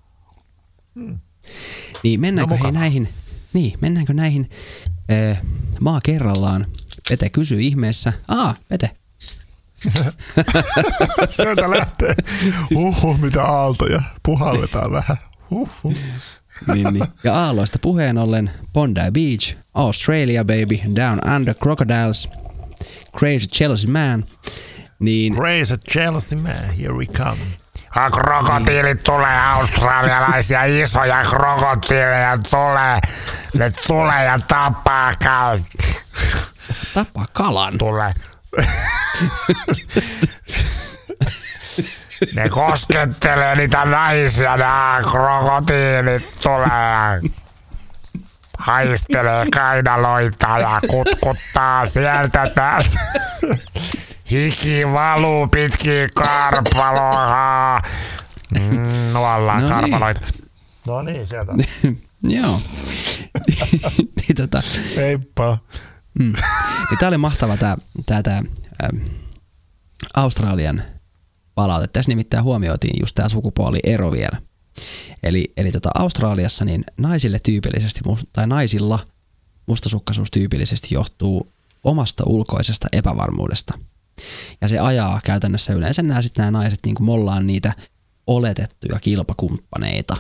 Niin mennäänkö näihin maa kerrallaan? Pete kysyy ihmeessä. Pete. Sieltä lähtee. Mitä aaltoja. Puhalletaan vähän. Niin. Ja aalloista puheen ollen Bondi Beach, Australia baby, down under crocodiles, crazy jealous man. Niin. Crazy jealousy man, here we come. Ja krokotiilit tulee, australialaisia isoja krokotiileja tulee. Ne tulee ja tappaa kalan. Tappaa kalan? Tulee. Ne koskettelee niitä naisia, nämä krokotiilit tulee. Haistelee kainaloita ja kutkuttaa sieltä täältä. Hiki valuu pitkiä karpaloja. Nuollaan karpaloita. No niin, sieltä. Joo. Heippa. Tämä oli mahtava tämä Australian palaute. Tässä nimittäin huomioitiin just tämä sukupuoliero vielä. Eli Australiassa niin naisille tyypillisesti, tai naisilla mustasukkaisuus tyypillisesti johtuu omasta ulkoisesta epävarmuudesta. Ja se ajaa käytännössä yleensä nämä naiset niin kuin mollaan niitä oletettuja kilpakumppaneita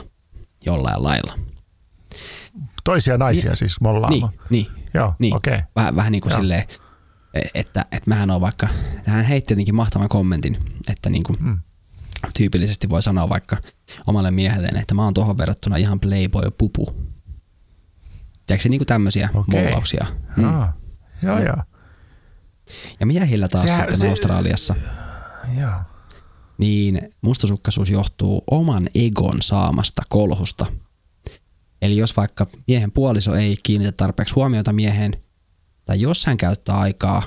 jollain lailla. Toisia naisia siis mollaamaan? Niin. Okay. Vähän niin kuin silleen, että mähän on vaikka, hän heitti jotenkin mahtavan kommentin, että niin kuin tyypillisesti voi sanoa vaikka omalle miehelleen, että mä oon tuohon verrattuna ihan playboy-pupu. Tiedätkö se niin kuin tämmöisiä mollauksia? Joo. Ja miehillä taas Australiassa. Joo. Niin mustasukkaisuus johtuu oman egon saamasta kolhusta. Eli jos vaikka miehen puoliso ei kiinnitä tarpeeksi huomiota mieheen, tai jos hän käyttää aikaa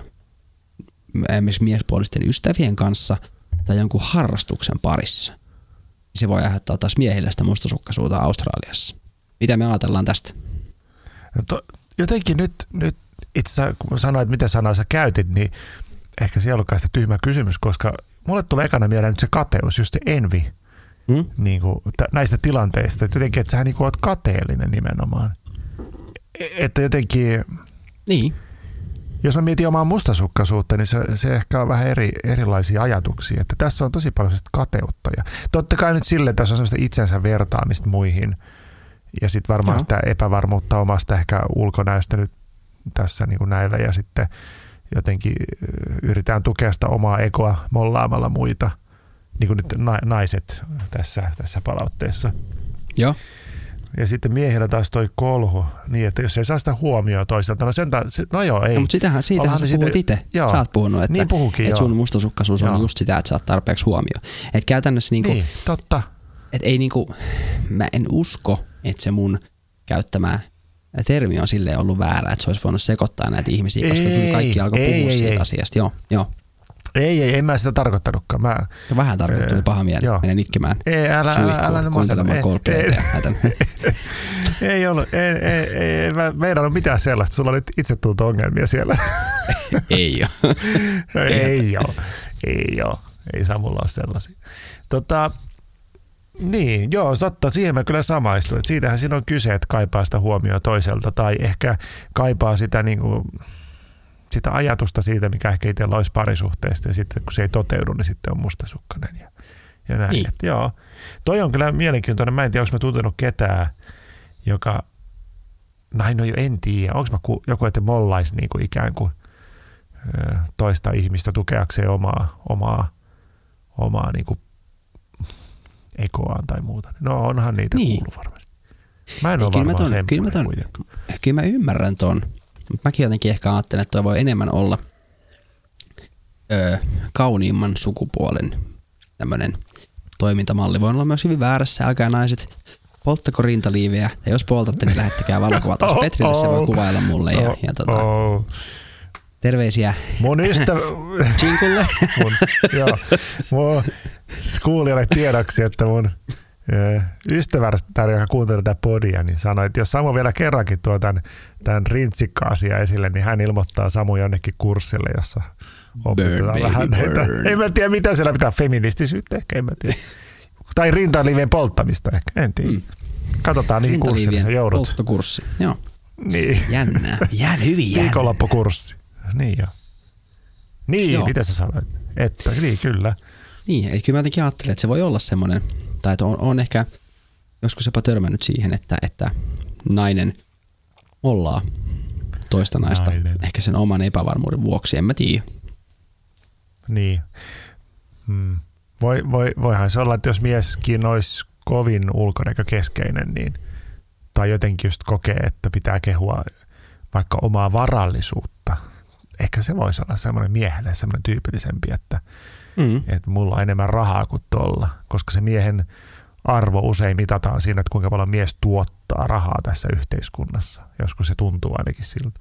esimerkiksi miespuolisten ystävien kanssa tai jonkun harrastuksen parissa, niin se voi aiheuttaa taas miehille sitä mustasukkaisuutta Australiassa. Mitä me ajatellaan tästä? Jotenkin nyt itse kun sanoit, mitä sanaa sä käytit, niin ehkä se ei ollutkaan sitä tyhmä kysymys, koska mulle tulee ekana mieleen nyt se kateus, just se envy niin kuin, näistä tilanteista. Et jotenkin, että sähän niin kuin oot kateellinen nimenomaan. Että jotenkin, niin. Jos mä mietin omaa mustasukkaisuutta, niin se ehkä on vähän erilaisia ajatuksia. Että tässä on tosi paljon kateutta. Ja totta kai nyt silleen tässä on semmoista itsensä vertaamista muihin. Ja sitten varmaan sitä epävarmuutta omasta ehkä ulkonäöstä nyt tässä niin kuin näillä. Ja sitten jotenkin yritetään tukea sitä omaa egoa mollaamalla muita, niin kuin nyt naiset tässä palautteessa. Joo. Ja sitten miehillä taas toi kolhu, niin että jos ei saa sitä huomioon toisaalta, no joo, ei. No, mutta siitähän sä puhut itse. Sä oot puhunut, että, niin puhukin, että sun mustasukkaisuus on just sitä, että sä oot tarpeeksi huomioon. Että käytännössä niin, totta. Että ei niinku, mä en usko, että se mun käyttämä termi on silleen ollut väärä, että se olisi voinut sekoittaa näitä ihmisiä, koska kyllä kaikki alkoi puhua siitä asiasta. Joo. Ei, en mä sitä tarkoittanutkaan. Vähän tarkoittanut, paha mieli. Menen itkemään suihkuun, kuuntelemaan Coldplayta. Ei ollut, ei, meidän on mitään sellaista. Sulla on nyt itsetunto ongelmia siellä. Ei oo. Ei Samulla ole sellaisia. Niin, joo, totta. Siihen mä kyllä samaistuin. Et siitähän siinä on kyse, että kaipaa sitä huomioon toiselta tai ehkä kaipaa sitä, niin kuin, sitä ajatusta siitä, mikä ehkä itsellä olisi parisuhteesta ja sitten kun se ei toteudu, niin sitten on mustasukkainen ja näin. Niin. Joo. Toi on kyllä mielenkiintoinen. Mä en tiedä, onko mä tuntenut ketään, joka... En tiedä. Onko mä joku, että mollaisi niin kuin ikään kuin toista ihmistä tukeakseen omaa niin kuin ekoaan tai muuta. No onhan niitä kuullut varmasti. Mä en ole varmaan semmoinen kuitenkaan. Kyllä mä ymmärrän ton. Mäkin jotenkin ehkä ajattelen, että toi voi enemmän olla kauniimman sukupuolen tämmönen toimintamalli. Voi olla myös hyvin väärässä. Älkää naiset, polttako rintaliivejä. Ja jos poltatte, niin lähettäkää valokuva taas Petrille. Se voi kuvailla mulle. Terveisiä. Mun ystävä... Chinkulle. Mun kuulijalle tiedoksi, että mun ystäväri, joka kuuntelee tätä podia, niin sanoi, että jos Samu vielä kerrankin tuo tämän rintsikka-asian esille, niin hän ilmoittaa Samu jonnekin kurssille, jossa opetetaan vähän näitä. En mä tiedä, mitä siellä pitää feministisyyttä ehkä, en mä tiedä. Tai rintaliivien polttamista ehkä, en tiedä. Katsotaan niihin kurssille, sä joudut. Polttokurssi, joo. Niin. Jännä, hyvin jännä. Viikonloppukurssi. Niin joo. Niin, mitä sä sanoit? Että niin, kyllä. Niin, eli kyllä mä jotenkin ajattelin, että se voi olla semmoinen, tai että on ehkä joskus jopa törmännyt siihen, että nainen mollaa toista naista. Nainen. Ehkä sen oman epävarmuuden vuoksi, en mä tiedä. Niin. Voihan se olla, että jos mieskin olisi kovin ulkonäkökeskeinen, niin, tai jotenkin just kokee, että pitää kehua vaikka omaa varallisuutta. Ehkä se voisi olla semmoinen miehelle semmoinen tyypillisempi, että mulla on enemmän rahaa kuin tuolla, koska se miehen arvo usein mitataan siinä, että kuinka paljon mies tuottaa rahaa tässä yhteiskunnassa. Joskus se tuntuu ainakin siltä.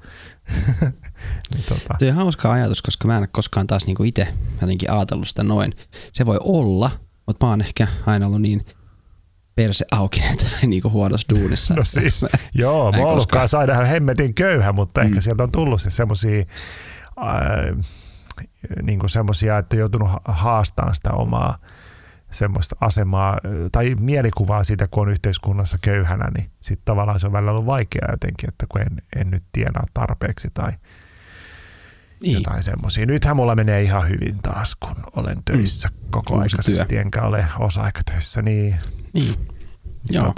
Tuo on hauska ajatus, koska mä en ole koskaan taas niinku itse jotenkin ajatellut sitä noin. Se voi olla, mutta mä oon ehkä aina ollut niin perse auki tai niinku huonossa duunissa. No siis, mä oon ollutkaan saadaan hemmetin köyhä, mutta ehkä sieltä on tullut siis semmosia, niinku semmosia, että on joutunut haastamaan sitä omaa semmoista asemaa tai mielikuvaa siitä, kun on yhteiskunnassa köyhänä, niin sitten tavallaan se on välillä ollut vaikeaa jotenkin, että kun en nyt tienaa tarpeeksi tai jotain semmoisia. Nythän mulla menee ihan hyvin taas, kun olen töissä kokoaikaisesti, enkä ole osa-aikatöissä. Niin. Joo.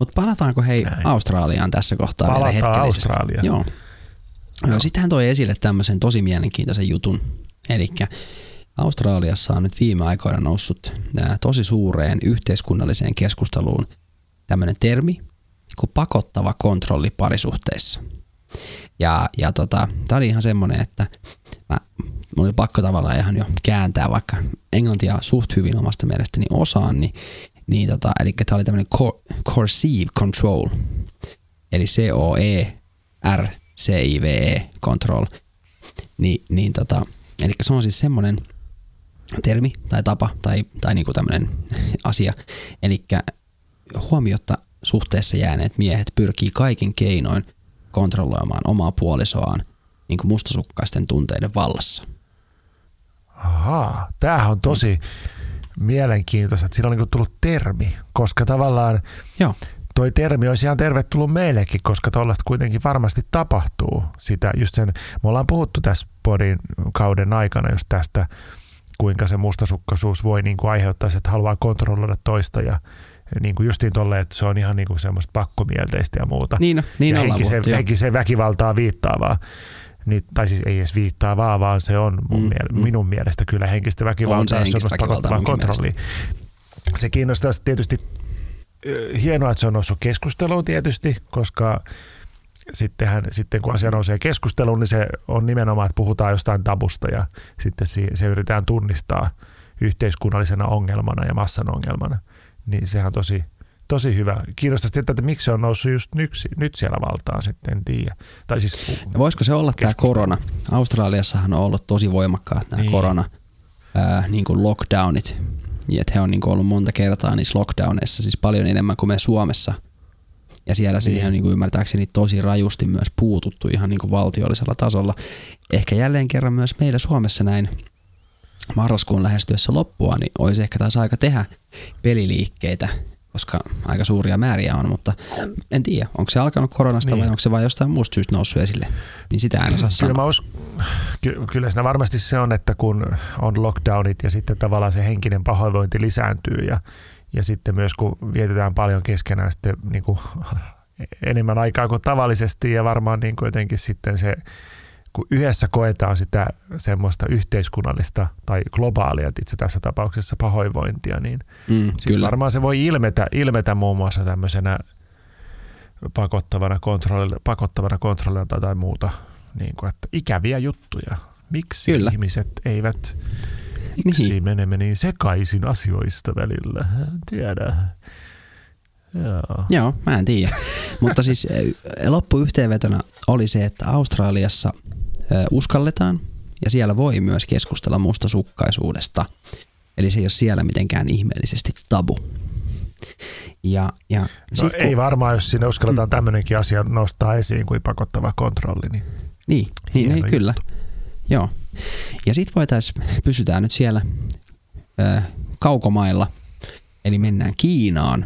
Mutta palataanko Australiaan tässä kohtaa? Palataan vielä hetkellisesti. Australiaan. Joo. No. Sitten hän toi esille tämmöisen tosi mielenkiintoisen jutun. Elikkä Australiassa on nyt viime aikoina noussut tosi suureen yhteiskunnalliseen keskusteluun tämmöinen termi kuin pakottava kontrolli parisuhteissa. Ja tämä oli ihan semmoinen, että mä oli pakko tavallaan ihan jo kääntää, vaikka englantia suht hyvin omasta mielestäni osaan, eli tämä oli tämmöinen Coercive Control, eli Coercive Control, eli se on siis semmoinen termi tai tapa tai niinku tämmöinen asia, eli huomiotta suhteessa jääneet miehet pyrkii kaikin keinoin kontrolloimaan omaa puolisoaan niin kuin mustasukkaisten tunteiden vallassa. Ahaa, tämähän on tosi mielenkiintoista, että siinä on niin kuin tullut termi, koska tavallaan toi termi olisi ihan tervetullut meillekin, koska tuollaista kuitenkin varmasti tapahtuu. Me ollaan puhuttu tässä podin kauden aikana just tästä, kuinka se mustasukkaisuus voi niin kuin aiheuttaa se, että haluaa kontrolloida toista ja niin kuin justiin tolleen, että se on ihan niin kuin semmoista pakkomielteistä ja muuta. Niin ja henkiseen väkivaltaa viittaavaa. Tai siis ei edes viittaavaa, vaan se on minun mielestä kyllä henkistä väkivaltaa, se on pakottavaa kontrollia. Se kiinnostaa tietysti, hienoa, että se on noussut keskusteluun tietysti, koska sitten kun asia nousee keskusteluun, niin se on nimenomaan, että puhutaan jostain tabusta ja sitten se yritetään tunnistaa yhteiskunnallisena ongelmana ja massan ongelmana. Niin sehän on tosi, tosi hyvä. Kiinnostaa tietää, että miksi se on noussut just nyt siellä valtaan sitten, en tiedä. Tai siis, voisiko se olla tämä korona? Australiassahan on ollut tosi voimakkaat nämä korona lockdownit. Että he on niin kuin ollut monta kertaa niissä lockdowneissa, siis paljon enemmän kuin me Suomessa. Ja siellä siihen niin kuin ymmärtääkseni tosi rajusti myös puututtu ihan niin kuin valtiollisella tasolla. Ehkä jälleen kerran myös meillä Suomessa näin marraskuun lähestyessä loppua, niin olisi ehkä taas aika tehdä peliliikkeitä, koska aika suuria määriä on, mutta en tiedä, onko se alkanut koronasta vai onko se vain jostain muusta syystä noussut esille, niin sitä en osaa sanoa. Kyllä siinä varmasti se on, että kun on lockdownit ja sitten tavallaan se henkinen pahoinvointi lisääntyy ja sitten myös kun vietetään paljon keskenään sitten niin kuin enemmän aikaa kuin tavallisesti ja varmaan niin kuin jotenkin sitten se, kun yhdessä koetaan sitä semmoista yhteiskunnallista tai globaalia itse tässä tapauksessa pahoinvointia, niin varmaan se voi ilmetä muun muassa tämmöisenä pakottavana kontrollina tai muuta, niin kuin, että ikäviä juttuja. Miksi ihmiset eivät menemme niin sekaisin asioista välillä? En tiedä. Joo, mä en tiedä. Mutta siis loppuyhteenvetona oli se, että Australiassa uskalletaan ja siellä voi myös keskustella mustasukkaisuudesta. Eli se ei ole siellä mitenkään ihmeellisesti tabu. Ei varmaan, jos siinä uskalletaan tämmöinenkin asia nostaa esiin kuin pakottava kontrolli. Niin kyllä. Joo. Ja sit pysytään nyt siellä kaukomailla, eli mennään Kiinaan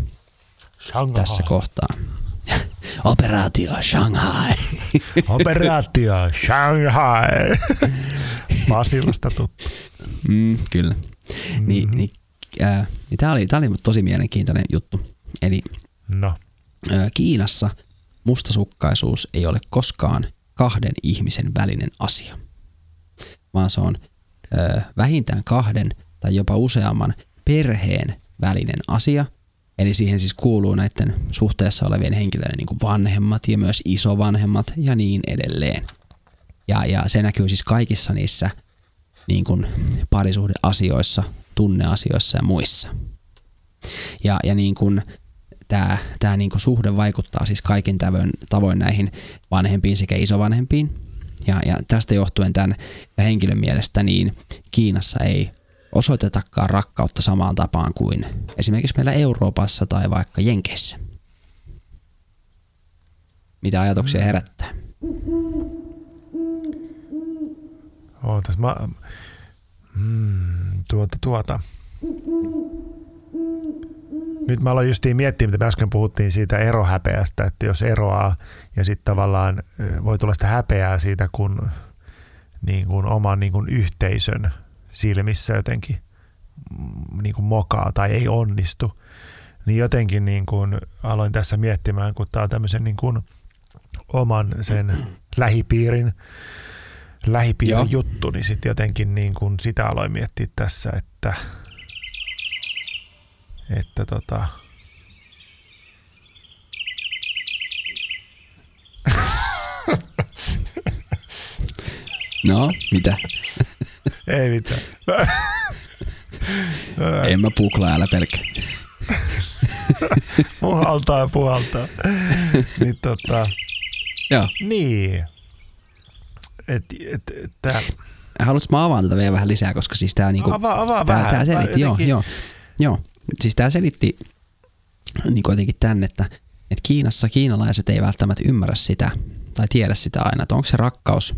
Shanghai. Tässä kohtaa. Operaatio Shanghai. Operaatio Shanghai. Basilasta tuttu. Kyllä. Niin, tämä oli tosi mielenkiintoinen juttu. Eli Kiinassa mustasukkaisuus ei ole koskaan kahden ihmisen välinen asia, vaan se on vähintään kahden tai jopa useamman perheen välinen asia. Eli siihen siis kuuluu näiden suhteessa olevien henkilöiden niin kuin vanhemmat ja myös isovanhemmat ja niin edelleen. Ja se näkyy siis kaikissa niissä niin kuin parisuhdeasioissa, tunneasioissa ja muissa. Ja niin kuin tämä niin kuin suhde vaikuttaa siis kaikin tavoin näihin vanhempiin sekä isovanhempiin. Ja tästä johtuen tämän henkilön mielestä niin Kiinassa ei osoitetakaan rakkautta samaan tapaan kuin esimerkiksi meillä Euroopassa tai vaikka Jenkeissä. Mitä ajatuksia herättää? Nyt mä aloin justiin miettimään, mitä äsken puhuttiin siitä erohäpeästä, että jos eroaa ja sitten tavallaan voi tulla sitä häpeää siitä, kun niin kuin oman niin kuin yhteisön silmissä jotenkin niin kuin mokaa tai ei onnistu, niin jotenkin niin kuin aloin tässä miettimään, kun tämä on tämmöisen niin kuin oman sen lähipiirin juttu, niin sitten jotenkin niin kuin sitä aloin miettiä tässä, että No, mitä? Ei mitään. En mä puklaa, älä pelkää. Puhaltaa. Niin Joo. Niin. Haluatko mä avaan tätä vielä vähän lisää, koska siis tää niinku... Avaa vähän. Tää selitti, joo. Siis tää selitti niinku jotenkin tän, että Kiinassa kiinalaiset ei välttämättä ymmärrä sitä tai tiedä sitä aina, että onko se rakkaus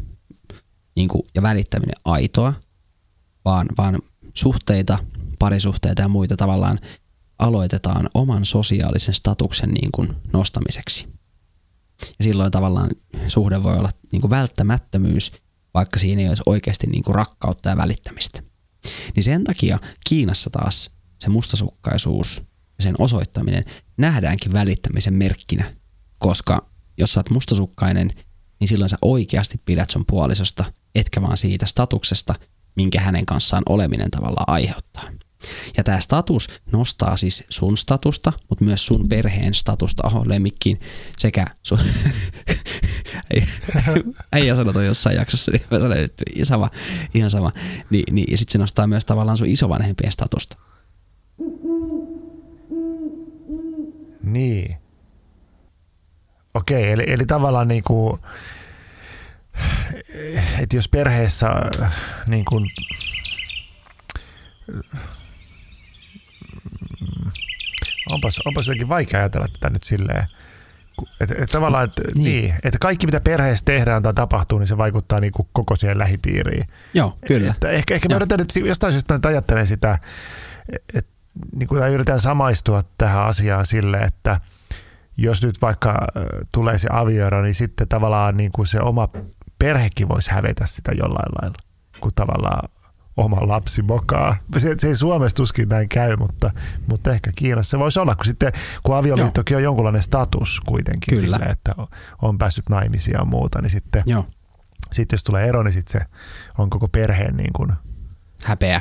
niin kuin, ja välittäminen aitoa, vaan suhteita, parisuhteita ja muita tavallaan aloitetaan oman sosiaalisen statuksen niin kuin, nostamiseksi. Ja silloin tavallaan suhde voi olla niin kuin, välttämättömyys, vaikka siinä ei olisi oikeasti niin kuin, rakkautta ja välittämistä. Niin sen takia Kiinassa taas se mustasukkaisuus ja sen osoittaminen nähdäänkin välittämisen merkkinä, koska jos sä oot mustasukkainen, niin silloin sä oikeasti pidät sun puolisosta, etkä vaan siitä statuksesta, minkä hänen kanssaan oleminen tavallaan aiheuttaa. Ja tää status nostaa siis sun statusta, mutta myös sun perheen statusta, lemmikkiin, sekä sun... Äijä sanotun jossain jaksossa, niin mä sanoin nyt ihan sama. Ja sit se nostaa myös tavallaan sun isovanhempien statusta. Niin. Okei, eli tavallaan niinku, että jos perheessä niinku, onpas jotenkin vaikea ajatella tätä nyt silleen, että tavallaan, niin, että kaikki mitä perheessä tehdään tai tapahtuu, niin se vaikuttaa niinku koko siihen lähipiiriin. Joo, kyllä. Että ehkä mä yritän nyt jostain syystä ajattelen sitä, että niinku yritän samaistua tähän asiaan silleen, että jos nyt vaikka tulee se avioero, niin sitten tavallaan niin kuin se oma perhekin voisi hävetä sitä jollain lailla, kun tavallaan oma lapsi mokaa. Se ei Suomessa tuskin näin käy, mutta ehkä Kiinassa se voisi olla, kun avioliittokin on jonkunlainen status kuitenkin sille, että on päässyt naimisiin ja muuta, niin sitten jos tulee ero, niin sitten se on koko perheen niin kuin häpeä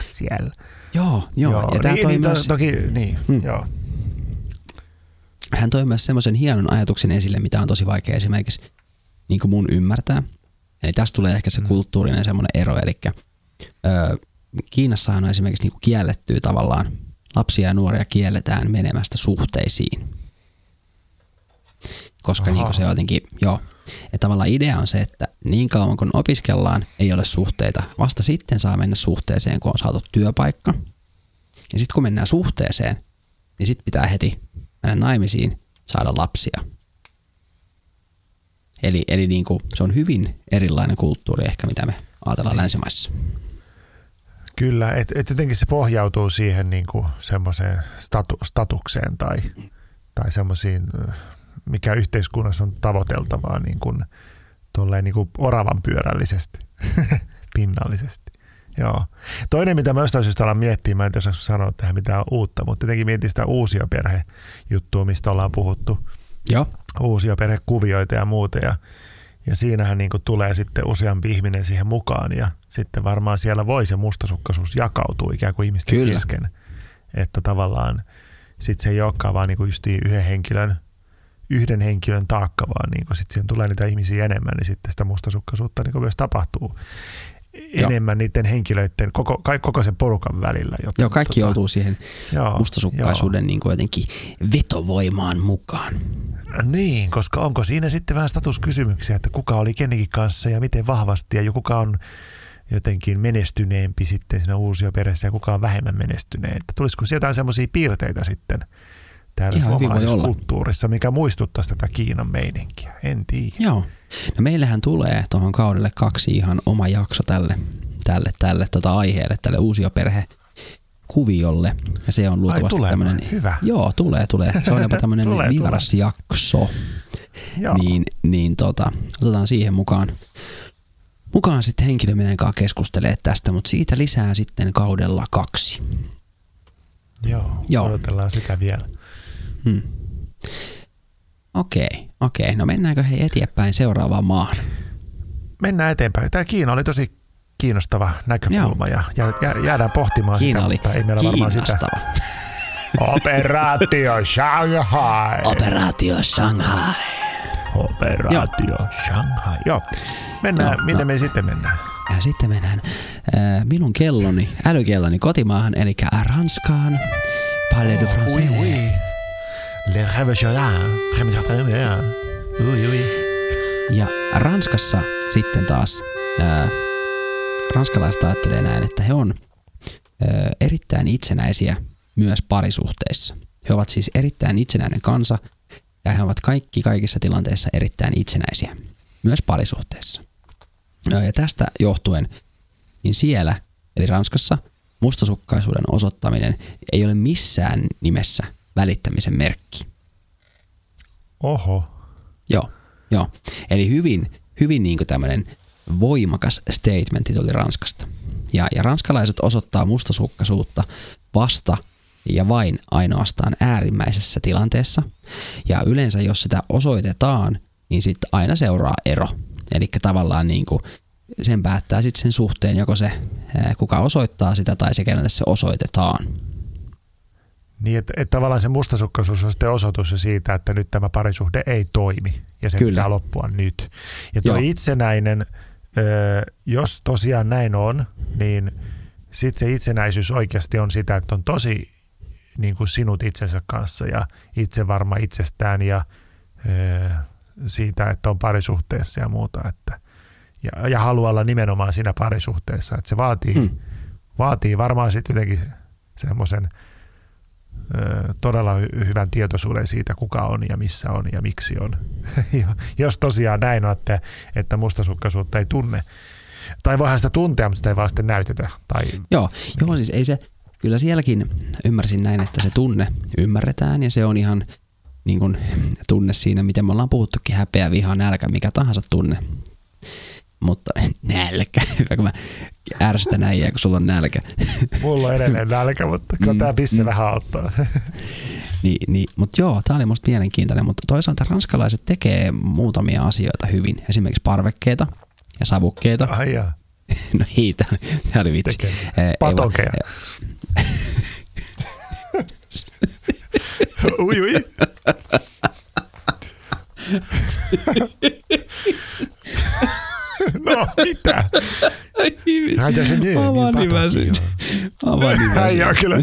siellä. Joo. Ja tämä toi myös... Toki, joo. Hän toi myös semmoisen hienon ajatuksen esille, mitä on tosi vaikea esimerkiksi niin kuin mun ymmärtää. Eli tässä tulee ehkä se kulttuurinen semmoinen ero. Eli Kiinassahan on esimerkiksi niin kuin kiellettyä tavallaan. Lapsia ja nuoria kielletään menemästä suhteisiin. Koska niin kuin se jotenkin, joo. Ja tavallaan idea on se, että niin kauan kun opiskellaan, ei ole suhteita. Vasta sitten saa mennä suhteeseen, kun on saatu työpaikka. Ja sitten kun mennään suhteeseen, niin sitten pitää heti mennä naimisiin, saada lapsia. Eli niin kuin se on hyvin erilainen kulttuuri ehkä, mitä me ajatellaan länsimaissa. Kyllä, et jotenkin se pohjautuu siihen niin kuin semmoiseen statukseen tai semmoisiin, mikä yhteiskunnassa on tavoiteltavaa niin kuin oravan pyörällisesti, pinnallisesti. Joo. Toinen, mitä mä jostain syystä alan miettiä, mä en tiedä sanoa tähän mitään uutta, mutta jotenkin mietin sitä uusia perhejuttua, mistä ollaan puhuttu. Joo. Uusia perhekuvioita ja muuta. Ja siinähän niin kuin tulee sitten useampi ihminen siihen mukaan ja sitten varmaan siellä voi se mustasukkaisuus jakautua ikään kuin ihmisten kesken. Että tavallaan sit se ei olekaan vaan niin kuin justiin yhden henkilön taakka, vaan niin kuin sit siihen tulee niitä ihmisiä enemmän, niin sitten sitä mustasukkaisuutta niin kuin myös tapahtuu enemmän niiden henkilöiden, koko sen porukan välillä. Joo, kaikki joutuu siihen mustasukkaisuuden niin kuin jotenkin vetovoimaan mukaan. Niin, koska onko siinä sitten vähän statuskysymyksiä, että kuka oli kenenkin kanssa ja miten vahvasti, ja kuka on jotenkin menestyneempi sitten siinä uusioperheessä ja kuka on vähemmän menestyneen. Tulisiko jotain semmoisia piirteitä sitten täällä suomalaisessa kulttuurissa, mikä muistuttaisi tätä Kiinan meininkiä? En tiedä. Joo. No meillähän tulee tuohon kaudelle 2 ihan oma jakso tälle aiheelle, tälle uusioperhekuviolle. Ja se on luultavasti tämmöinen... Hyvä. Joo, tulee. Se on jopa tämmöinen vieras jakso. Niin otetaan siihen mukaan Mukaan sitten henkilöiden kanssa keskustelee tästä, mutta siitä lisää sitten kaudella 2. Joo. Odotellaan sitä vielä. Okei. No mennäänkö hei eteenpäin seuraavaan maahan? Mennään eteenpäin. Tämä Kiina oli tosi kiinnostava näkökulma ja jäädään pohtimaan Kiina sitä, mutta ei meillä varmaan sitä. Operaatio Shanghai. Operaatio Shanghai. Operaatio Shanghai. Joo. Mennään, miten me sitten mennään? Ja sitten mennään minun kelloni, älykelloni kotimaahan, eli Ranskaan. Palais de Français. Oui. Le Réveillon. Oui. Ja Ranskassa sitten taas ranskalaiset ajattelee näin, että he on erittäin itsenäisiä myös parisuhteissa. He ovat siis erittäin itsenäinen kansa ja he ovat kaikki kaikissa tilanteissa erittäin itsenäisiä myös parisuhteissa. Ja tästä johtuen niin siellä, eli Ranskassa, mustasukkaisuuden osoittaminen ei ole missään nimessä välittämisen merkki. Oho. Joo. Eli hyvin niin kuin tämmöinen voimakas statementti tuli Ranskasta. Ja ranskalaiset osoittaa mustasukkaisuutta vasta ja vain ainoastaan äärimmäisessä tilanteessa. Ja yleensä jos sitä osoitetaan, niin sitten aina seuraa ero. Eli tavallaan niin kuin sen päättää sitten sen suhteen, joko se kuka osoittaa sitä tai se kenelle se osoitetaan. Niin, että tavallaan se mustasukkaisuus on sitten osoitus siitä, että nyt tämä parisuhde ei toimi ja se pitää loppua nyt. Ja tuo itsenäinen, jos tosiaan näin on, niin sitten se itsenäisyys oikeasti on sitä, että on tosi niin kuin sinut itsensä kanssa ja itse varma itsestään ja siitä, että on parisuhteessa ja muuta. Että, ja haluaa olla nimenomaan siinä parisuhteessa. Että se vaatii varmaan sitten jotenkin semmoisen todella hyvän tietoisuuden siitä, kuka on ja missä on ja miksi on. Jos tosiaan näin on, että mustasukkaisuutta ei tunne. Tai voihan sitä tuntea, mutta sitä ei vaan sitten näytetä. Tai, siis ei se, kyllä sielläkin ymmärsin näin, että se tunne ymmärretään ja se on ihan niin kuin tunne siinä, miten me ollaan puhuttukin, häpeä, viha, nälkä, mikä tahansa tunne. Mutta nälkä, hyvä kun mä ärsytän äijää, kun sulla on nälkä. Mulla on edelleen nälkä, mutta kyllä tää pisse vähän auttaa. Niin, mutta joo, tää oli musta mielenkiintoinen, mutta toisaalta ranskalaiset tekee muutamia asioita hyvin. Esimerkiksi parvekkeita ja savukkeita. Ai jaa. No hei, tää oli vitsi. Patokeja. Ui. No, mitä? Mä vaan niväsin. Ai joo, kyllä.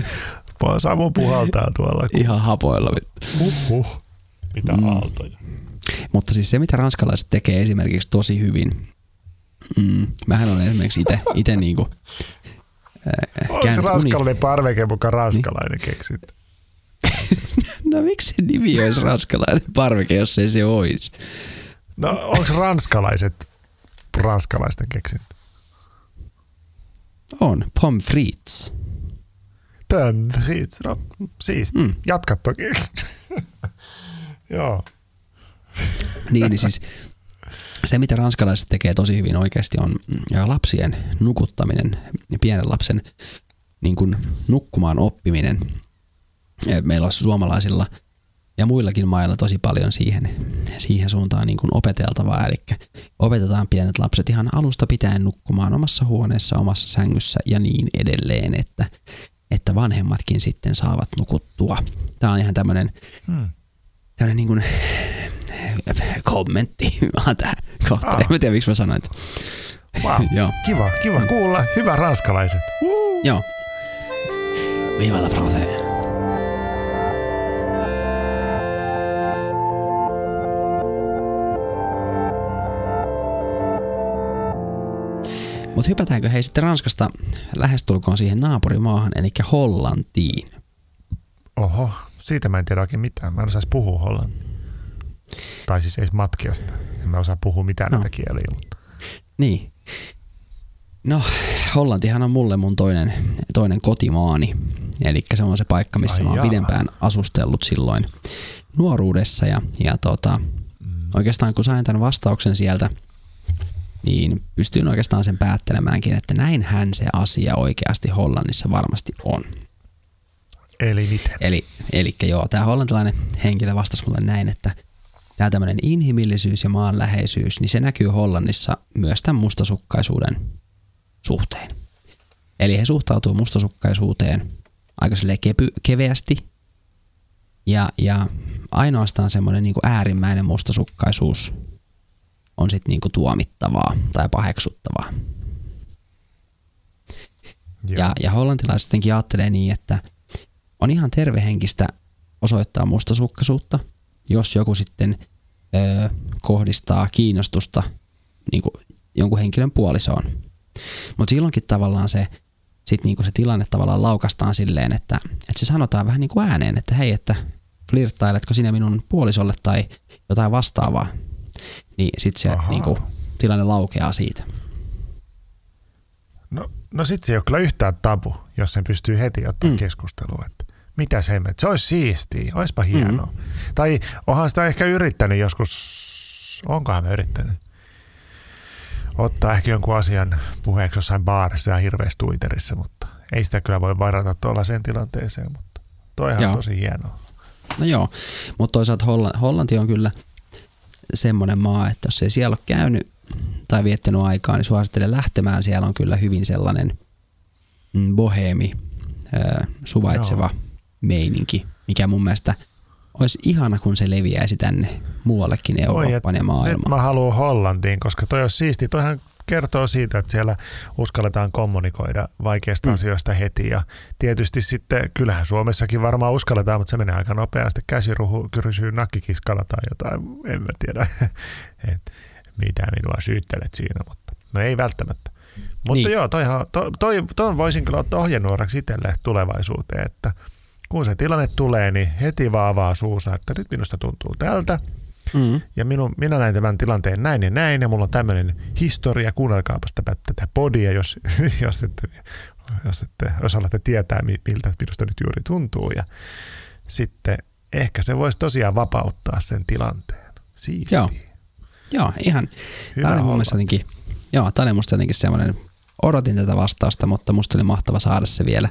Samu puhaltaa tuolla. Ihan hapoilla. Mitä aaltoja. Mutta siis se, mitä ranskalaiset tekee esimerkiksi tosi hyvin. Mähän olen esimerkiksi ite niinku... Onko se ranskalainen parveke, mukaan ranskalainen keksit? No miksi se nimi olisi ranskalainen parveke, jos ei se olisi? No onko ranskalaisten keksintö? On. Pommes frites. No siisti. Jatka toki. Joo. Niin siis se mitä ranskalaiset tekee tosi hyvin oikeasti on lapsien nukuttaminen, pienen lapsen niin kuin nukkumaan oppiminen. Meillä on suomalaisilla ja muillakin mailla tosi paljon siihen suuntaan niin kuin opeteltavaa. Eli opetetaan pienet lapset ihan alusta pitäen nukkumaan omassa huoneessa, omassa sängyssä ja niin edelleen, että vanhemmatkin sitten saavat nukuttua. Tämä on ihan tämmöinen niin kuin kommentti vaan tähän kohtaan. En tiedä, miksi mä sanoin. Wow. Kiva kuulla. Hyvä ranskalaiset. Joo. Viva la France. Mutta hypätäänkö hei sitten Ranskasta lähestulkoon siihen naapurimaahan, eli Hollantiin? Oho, siitä mä en tiedä oikein mitään. Mä en osaisi puhua hollantia. Tai siis edes matkia sitä. En mä osaa puhua mitään näitä kieliä. Mutta. Niin. No, Hollantihan on mulle mun toinen kotimaani. Eli se on se paikka, missä mä oon pidempään asustellut silloin nuoruudessa. Ja oikeastaan kun sain tämän vastauksen sieltä niin pystyin oikeastaan sen päättelemäänkin, että näinhän se asia oikeasti Hollannissa varmasti on. Eli miten? Elikkä joo, tämä hollantilainen henkilö vastasi mulle näin, että tämä tämmöinen inhimillisyys ja maanläheisyys, niin se näkyy Hollannissa myös tämän mustasukkaisuuden suhteen. Eli he suhtautuu mustasukkaisuuteen aika silleen keveästi ja ainoastaan semmoinen niin kuin äärimmäinen mustasukkaisuus on sitten niin kuin tuomittavaa tai paheksuttavaa. Ja hollantilaiset jotenkin ajattelee niin, että on ihan tervehenkistä osoittaa mustasukkaisuutta, jos joku sitten kohdistaa kiinnostusta niin kuin jonkun henkilön puolisoon. Mutta silloinkin tavallaan se, sit niinku se tilanne tavallaan laukastaan silleen, että se sanotaan vähän niin kuin ääneen, että hei, että flirttailetko sinä minun puolisolle tai jotain vastaavaa, niin sitten se niinku, tilanne laukeaa siitä. No sit se ei ole kyllä yhtään tabu, jos sen pystyy heti ottaa keskustelua, että mitäs hemmet, se olisi siistiä, oispa hienoa. Tai onhan sitä ehkä yrittänyt joskus, onkohan mä yrittänyt ottaa ehkä jonkun asian puheeksi jossain baarissa ja hirveässä Twitterissä, mutta ei sitä kyllä voi varata tuolla sen tilanteeseen, mutta toihan on tosi hienoa. No joo, mutta toisaalta Hollanti on kyllä semmoinen maa, että jos ei siellä ole käynyt tai viettänyt aikaa, niin suosittelen lähtemään. Siellä on kyllä hyvin sellainen boheemi, suvaitseva meininki, mikä mun mielestä olisi ihana, kun se leviäisi tänne muuallekin Eurooppaan ja maailmaan. Mä haluan Hollantiin, koska toi olisi siistiä. Toihan kertoo siitä, että siellä uskalletaan kommunikoida vaikeista asioista heti. Ja tietysti sitten, kyllähän Suomessakin varmaan uskalletaan, mutta se menee aika nopeasti. Käsiruhu kysyy nakkikiskalla tai jotain, en mä tiedä, mitä minua syyttelet siinä, mutta no ei välttämättä. Mutta niin. Joo, toi voisin kyllä ottaa ohjenuoraksi itselle tulevaisuuteen, että kun se tilanne tulee, niin heti vaan avaa suusa, että nyt minusta tuntuu tältä. Ja minä näin tämän tilanteen näin ja mulla on tämmöinen historia. Kuunnelkaapa tätä podia, jos alatte tietää, miltä minusta nyt juuri tuntuu. Ja sitten ehkä se voisi tosiaan vapauttaa sen tilanteen. Siistiä. Joo, ihan. Tämä oli musta jotenkin semmoinen, odotin tätä vastausta, mutta musta oli mahtava saada se vielä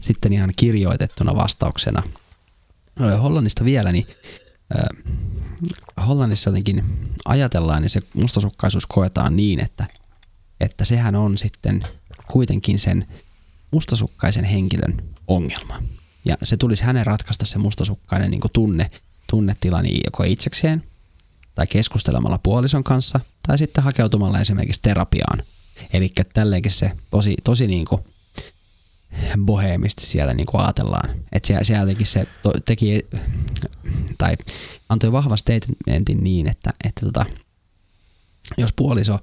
sitten ihan kirjoitettuna vastauksena. Hollannista vielä, niin Hollannissa jotenkin ajatellaan, niin se mustasukkaisuus koetaan niin, että sehän on sitten kuitenkin sen mustasukkaisen henkilön ongelma. Ja se tulisi hänen ratkaista se mustasukkainen niin kuin tunnetila niin joko itsekseen tai keskustelemalla puolison kanssa tai sitten hakeutumalla esimerkiksi terapiaan. Eli tälleenkin se tosi niin kuin boheemisti siellä niin kuin ajatellaan. Että se jotenkin se antoi vahvan statementin niin, että jos puoliso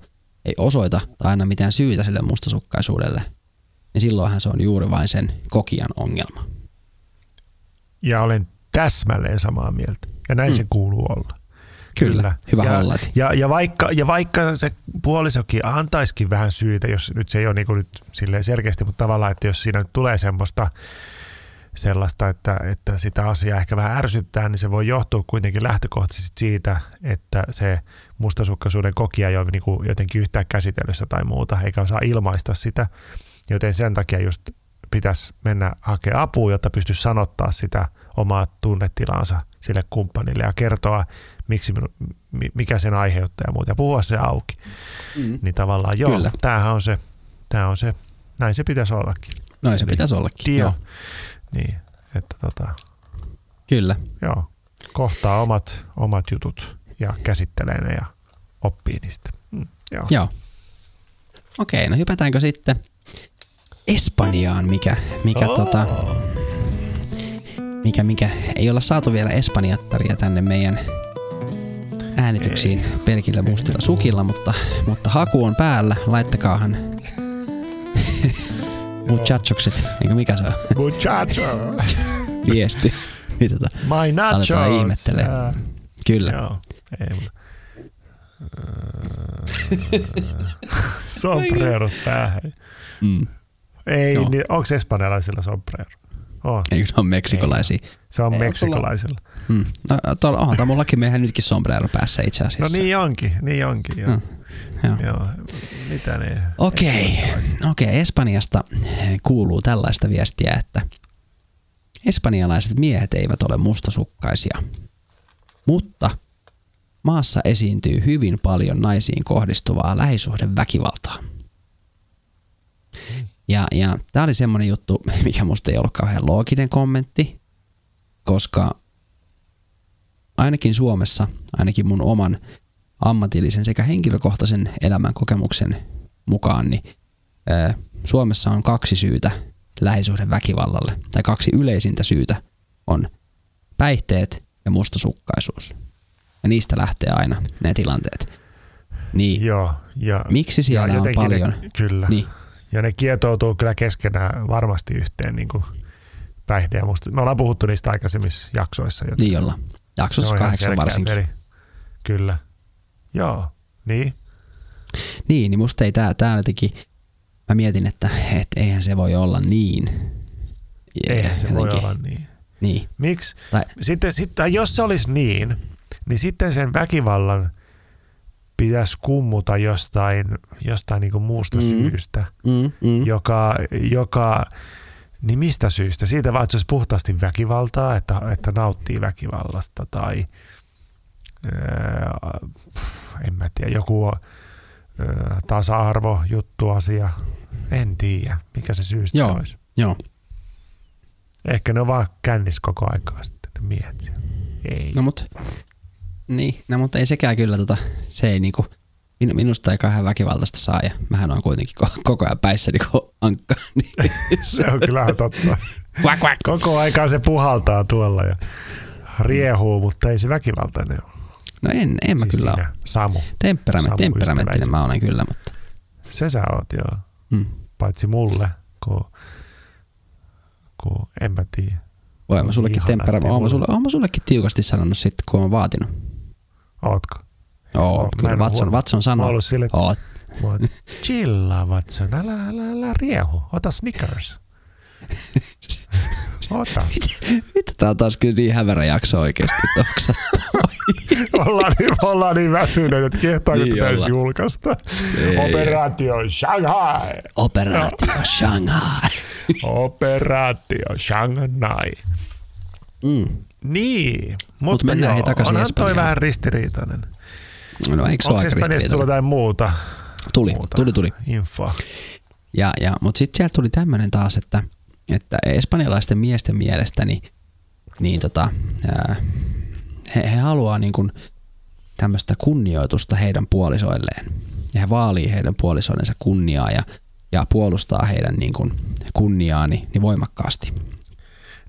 ei osoita tai aina mitään syytä sille mustasukkaisuudelle, niin silloinhan se on juuri vain sen kokijan ongelma. Ja olen täsmälleen samaa mieltä. Ja näin se kuuluu olla. Kyllä. Hyvä Hollanti. Ja vaikka se puolisokin antaisikin vähän syytä, jos nyt se ei ole niin kuin nyt silleen selkeästi, mutta tavallaan, että jos siinä nyt tulee sellaista, että sitä asiaa ehkä vähän ärsyttää, niin se voi johtua kuitenkin lähtökohtaisesti siitä, että se mustasukkaisuuden kokija ei ole niin kuin jotenkin yhtään käsittelyssä tai muuta, eikä osaa ilmaista sitä, joten sen takia just pitäisi mennä hakemaan apua, jotta pystyisi sanottaa sitä omaa tunnetilaansa sille kumppanille ja kertoa, mikä sen aiheuttaa ja muuta, ja puhua se auki. Niin tavallaan joo, tämä on se, näin se pitäisi ollakin. Näin se pitäisi ollakin, joo. Niin, että kyllä. Joo, kohtaa omat jutut ja käsittelee ne ja oppii niistä. Joo. Okei, no hypätäänkö sitten Espanjaan, mikä ei olla saatu vielä espanjattaria tänne meidän äänityksiin pelkillä mustilla sukilla, mutta haku on päällä. Laittakaahan muchachokset, eikö mikä se on? Muchacho! Viesti. My nachos! Aletaan ihmettelee. Kyllä. Joo. Sombrero päähän. Onko espanjalaisilla sombrero? On. Eikö ne ole meksikolaisia? Ei. Se on meksikolaisilla. Onhan mullakin, mehän nytkin sombrero päässä itse asiassa. No niin onkin. Joo. Joo. Mitä ne? Okei, Espanjasta kuuluu tällaista viestiä, että espanjalaiset miehet eivät ole mustasukkaisia, mutta maassa esiintyy hyvin paljon naisiin kohdistuvaa lähisuhdeväkivaltaa. Ja tämä oli semmoinen juttu, mikä musta ei ollut kauhean looginen kommentti, koska ainakin Suomessa, ainakin mun oman ammatillisen sekä henkilökohtaisen elämän kokemuksen mukaan, niin Suomessa on kaksi syytä lähisuhdeväkivallalle, tai kaksi yleisintä syytä on päihteet ja mustasukkaisuus. Ja niistä lähtee aina ne tilanteet. Niin, joo, ja miksi siellä on paljon? Kyllä. Niin, ja ne kietoutuu kyllä keskenään varmasti yhteen, niin kuin päihde ja musta. Me ollaan puhuttu niistä aikaisemmissa jaksoissa. Niin ollaan. Jaksossa 8 varsinkin. Peli. Kyllä. Joo. Niin. Niin musta ei tää jotenkin, mä mietin, että eihän se voi olla niin. Eihän se jotenkin voi olla niin. Niin. Miksi? Sitten, jos se olisi niin sitten sen väkivallan pitäisi kummuta jostain niin kuin muusta syystä, joka niin mistä syystä? Siitä vaan, että se olisi puhtaasti väkivaltaa, että nauttii väkivallasta tai en mä tiedä, joku tasa-arvo juttuasia. En tiedä, mikä se syystä olisi. Joo. Ehkä ne on vaan kännissä koko aikaa sitten, ne miehet siellä. Ei. No mutta ei sekään kyllä se ei niinku, minusta ei kauhean väkivaltaista saa, ja mähän on kuitenkin koko ajan päissäni kun ankka. Niin se on kyllähän totta. Koko aikaa se puhaltaa tuolla ja riehuu, mutta ei se väkivaltainen ole. No en mä siis kyllä ole. Samu. Temperamenttinen mä olen kyllä, mutta. Se sä oot joo. Paitsi mulle, kun en mä tiedä. Voi mä sullekin oon sullekin tiukasti sanonut sit, kun oon vaatinut. Ootko? Oot, kyllä Watson sanoo. Oot. Chillaa Watson, älä riehu, ota Snickers. Ota. Mitä tää on taas kyllä niin hämärä jakso oikeesti, että ollaan niin väsyneet, että kehtaako niin pitäisi julkaista. Operaatio Shanghai. Niin, mutta mennään hei takaisin Espanjaan. Onhan toi vähän ristiriitainen. No eikö se ole aika ristiriitainen? Tuli jotain muuta? Tuli. Infoa. Ja, mutta sitten sieltä tuli tämmöinen taas, että espanjalaisten miesten mielestä he haluaa niin kuin tämmöistä kunnioitusta heidän puolisoilleen. Ja he vaalii heidän puolisoillensa kunniaa ja puolustaa heidän niin kuin kunniaa niin voimakkaasti.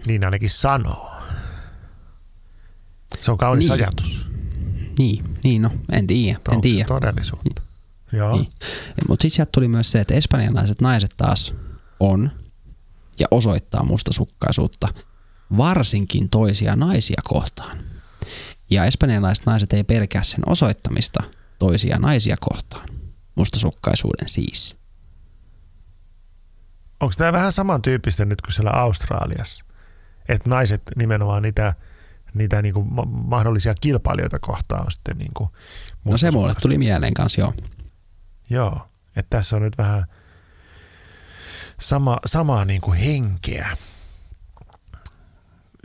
Niin ainakin sanoo. Se on kaunis ajatus. Niin no, en tiedä. Todellisuutta. Joo. Niin. Mutta sitten sieltä tuli myös se, että espanjalaiset naiset taas on ja osoittaa mustasukkaisuutta varsinkin toisia naisia kohtaan. Ja espanjalaiset naiset ei pelkää sen osoittamista toisia naisia kohtaan. Mustasukkaisuuden siis. Onko tämä vähän samantyyppistä nyt kuin siellä Australiassa? Että naiset nimenomaan niitä niinku mahdollisia kilpailijoita kohtaan on sitten niinku. No se mulle tuli mieleen kanssa, joo. Joo, että tässä on nyt vähän samaa niinku henkeä.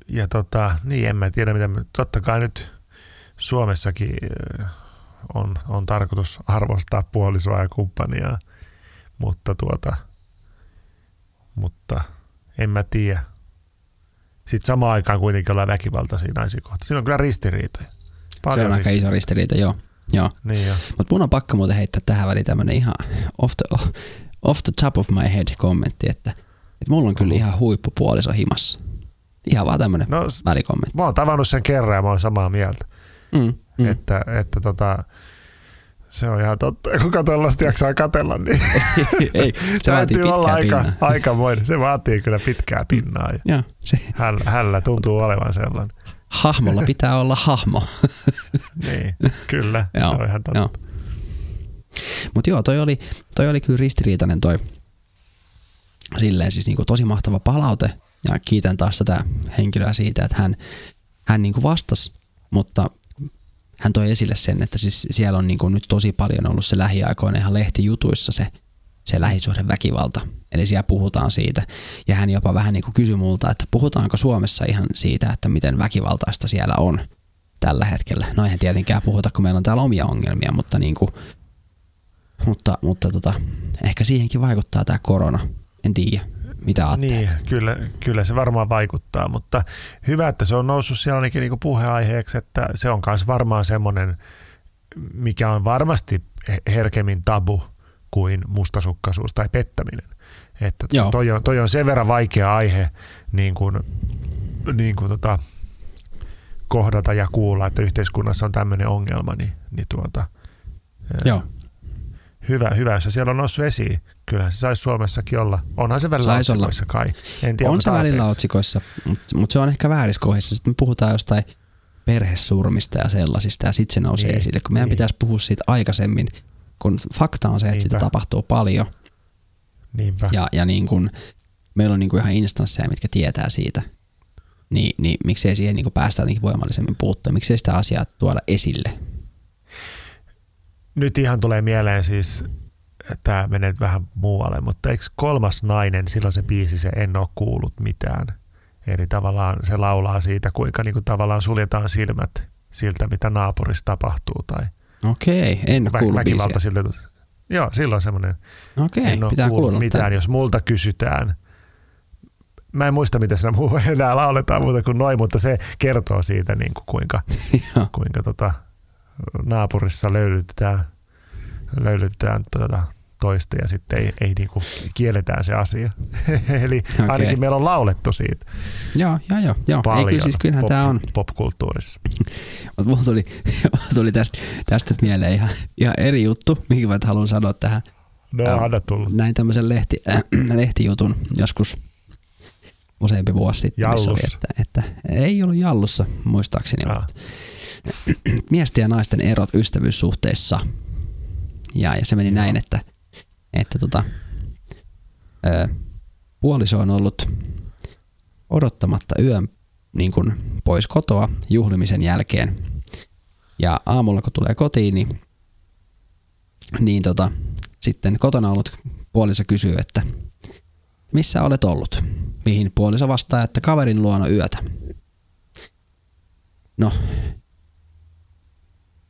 Ja niin en mä tiedä mitä, totta kai nyt Suomessakin on tarkoitus arvostaa puolisoa ja kumppania, mutta en mä tiedä. Sitten samaan aikaan kuitenkin ollaan väkivaltaisia naisia kohtaan. Siinä on kyllä ristiriitoja. Paljon se on aika iso ristiriita, joo. Niin joo. Mutta mun on pakko muuten heittää tähän väliin tämmöinen ihan off the top of my head kommentti, että mulla on kyllä ihan huippupuoliso himassa. Ihan vaan tämmöinen välikommentti. Mä oon tavannut sen kerran ja mä oon samaa mieltä. Että se on ihan totta. Kuka tuollaista jaksaa katsella, niin ei, se vaatii olla aikamoinen. Se vaatii kyllä pitkää pinnaa. Ja hänellä tuntuu olevan sellainen. Hahmolla pitää olla hahmo. Niin, kyllä. Se on ihan totta. Mutta joo, toi oli kyllä ristiriitainen toi. Silleen siis niinku tosi mahtava palaute Ja kiitän taas tätä henkilöä siitä, että hän niin kuin vastasi, mutta hän toi esille sen, että siis siellä on niin kuin nyt tosi paljon ollut se lähiaikoina ihan lehtijutuissa se lähisuhdeväkivalta. Eli siellä puhutaan siitä. Ja hän jopa vähän niin kuin kysyi multa, että puhutaanko Suomessa ihan siitä, että miten väkivaltaista siellä on tällä hetkellä. No eihän tietenkään puhuta, kun meillä on täällä omia ongelmia, mutta, niin kuin, mutta ehkä siihenkin vaikuttaa tämä korona. En tiedä. Mitä ajattelet? Niin, kyllä se varmaan vaikuttaa, mutta hyvä, että se on noussut siellä ainakin niin kuin puheenaiheeksi, että se on myös varmaan semmoinen, mikä on varmasti herkemmin tabu kuin mustasukkaisuus tai pettäminen. Että toi on sen verran vaikea aihe niin kuin kohdata ja kuulla, että yhteiskunnassa on tämmöinen ongelma, niin Joo. Hyvä, jos siellä on noussut esiin. Kyllähän se saisi Suomessakin olla. Onhan se välillä otsikoissa kai. En tiedä, on se välillä otsikoissa, mutta se on ehkä väärissä kohdissa. Sitten me puhutaan jostain perhesurmista ja sellaisista ja sitten se nousee esille. Kun meidän pitäisi puhua siitä aikaisemmin, kun fakta on se, että sitä tapahtuu paljon. Niinpä. Ja niin kun, meillä on niin kun ihan instansseja, mitkä tietää siitä. Niin miksei siihen niin kun päästä jotenkin voimallisemmin puuttua? Miksei sitä asiaa tuoda esille? Nyt ihan tulee mieleen siis, tämä menee vähän muualle, mutta eikö Kolmas nainen, silloin se biisi, se En ole kuullut mitään. Eli tavallaan se laulaa siitä, kuinka niin kuin tavallaan suljetaan silmät siltä, mitä naapurissa tapahtuu. Tai okei, En ole kuullut väkivalta siltä. Joo, silloin semmoinen En ole kuullut mitään, jos multa kysytään. Mä en muista, miten siinä enää lauletaan muuta kuin noin, mutta se kertoo siitä, niin kuin kuinka naapurissa löydetään toista ja sitten ei niinku kielletään se asia. Eli ainakin meillä on laulettu siitä. Joo. Paljon. Ei, siis kyllähän tämä on popkulttuurissa. Mutta mulla tuli tästä mieleen ihan eri juttu, mihin mä haluan sanoa tähän. No, anna tulla. Näin tämmöisen lehtijutun joskus useampi vuosi sitten. Jallussa. Että ei ollut Jallussa, muistaakseni. Miesten ja naisten erot ystävyyssuhteissa. Ja se meni näin, että puoliso on ollut odottamatta yön niin kuin pois kotoa juhlimisen jälkeen. Ja aamulla kun tulee kotiin, niin sitten kotona ollut puoliso kysyy, että missä olet ollut? Mihin puoliso vastaa, että kaverin luona yötä. No.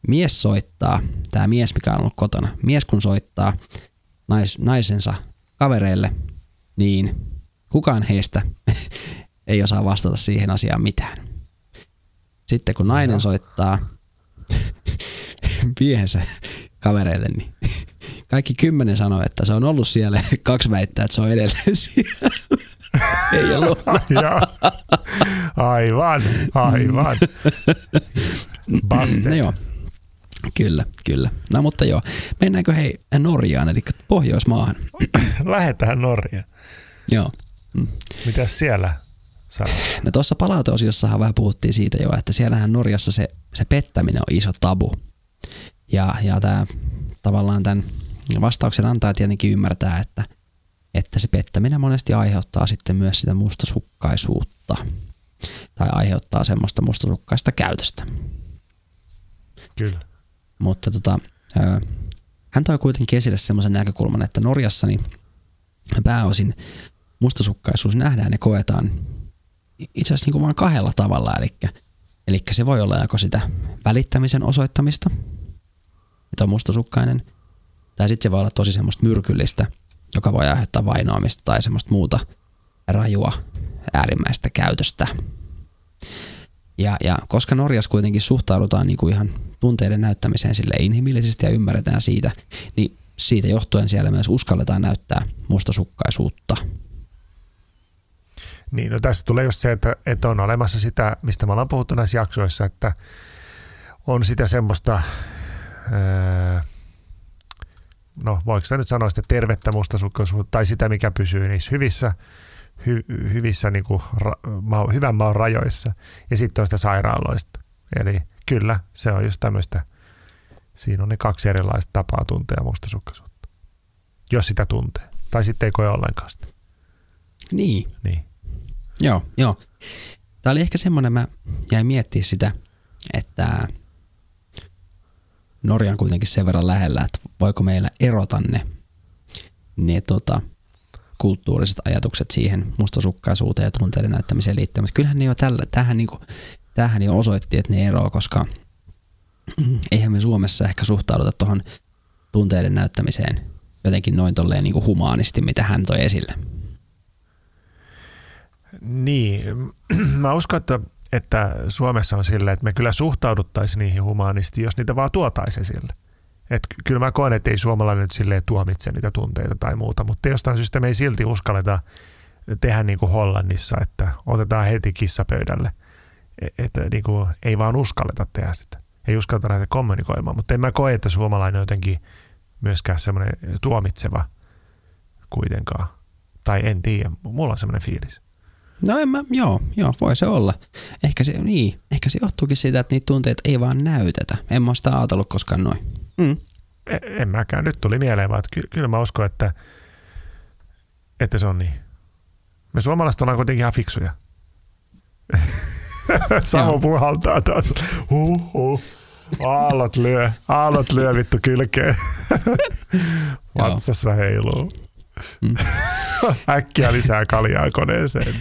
Mies soittaa, tämä mies mikä on ollut kotona, mies kun soittaa naisensa kavereille, niin kukaan heistä ei osaa vastata siihen asiaan mitään. Sitten kun nainen soittaa miehensä kavereille, niin kaikki 10 sanoo, että se on ollut siellä, 2 väittää, että se on edelleen siellä. Ei ollut. Aivan. Bastet. No joo. Kyllä. No mutta joo. Mennäänkö hei Norjaan, eli Pohjoismaahan? Lähetään Norjaan. Joo. Mitäs siellä sanoo? No tuossa palauteosiossahan vähän puhuttiin siitä jo, että siellähän Norjassa se pettäminen on iso tabu. Ja tää, tavallaan tämän vastauksen antaa tietenkin ymmärtää, että se pettäminen monesti aiheuttaa sitten myös sitä mustasukkaisuutta. Tai aiheuttaa semmoista mustasukkaista käytöstä. Kyllä. Mutta hän toi kuitenkin esille semmoisen näkökulman, että Norjassa niin pääosin mustasukkaisuus nähdään ja koetaan itse asiassa niin kuin vain 2 tavalla. Eli se voi olla joko sitä välittämisen osoittamista, että on mustasukkainen, tai sitten se voi olla tosi semmoista myrkyllistä, joka voi aiheuttaa vainoamista tai semmoista muuta rajua äärimmäistä käytöstä. Ja koska Norjassa kuitenkin suhtaudutaan niin kuin ihan tunteiden näyttämiseen sille inhimillisesti ja ymmärretään siitä, niin siitä johtuen siellä myös uskalletaan näyttää mustasukkaisuutta. Niin, no tässä tulee just se, että on olemassa sitä, mistä me ollaan puhuttu näissä jaksoissa, että on sitä semmoista, voiko sä nyt sanoa sitä tervettä mustasukkaisuutta tai sitä, mikä pysyy niissä hyvissä niinku hyvän maun rajoissa ja sitten on sitä sairaaloista. Eli kyllä, se on just tämmöistä. Siinä on ne 2 erilaista tapaa tuntea mustasukkaisuutta, jos sitä tuntee. Tai sitten ei koe ollenkaan sitä. Niin. Joo. Tämä oli ehkä semmoinen, mä jäin miettimään sitä, että Norja on kuitenkin sen verran lähellä, että voiko meillä erota ne kulttuuriset ajatukset siihen mustasukkaisuuteen ja tunteiden näyttämiseen liittyen. Mutta kyllähän ne jo tämähän jo osoitti, että ne eroaa, koska eihän me Suomessa ehkä suhtauduta tuohon tunteiden näyttämiseen jotenkin noin tolleen niin kuin humaanisti, mitä hän toi esille. Niin, mä uskon, että Suomessa on silleen, että me kyllä suhtauduttaisiin niihin humaanisti, jos niitä vaan tuotaisi esille. Että kyllä mä koen, että ei suomalainen nyt silleen tuomitse niitä tunteita tai muuta, mutta jostain syystä me ei silti uskalleta tehdä niin kuin Hollannissa, että otetaan heti kissapöydälle. Että niin kuin ei vaan uskalleta tehdä sitä. Ei uskalleta lähteä kommunikoimaan, mutta en mä koe, että suomalainen on jotenkin myöskään semmoinen tuomitseva kuitenkaan. Tai en tiedä, mulla on semmoinen fiilis. No joo, voi se olla. Ehkä se johtuukin siitä, että niitä tunteita ei vaan näytetä. En mä sitä ajatellut koskaan noin. Mm. En mäkään, nyt tuli mieleen vaan, että kyllä mä uskon, että se on niin. Me suomalaiset ollaan kuitenkin ihan fiksuja. Samu puhaltaa taas. Aallot lyö vittu kylkeen. Vatsassa heiluu. Äkkiä lisää kaljaa koneeseen.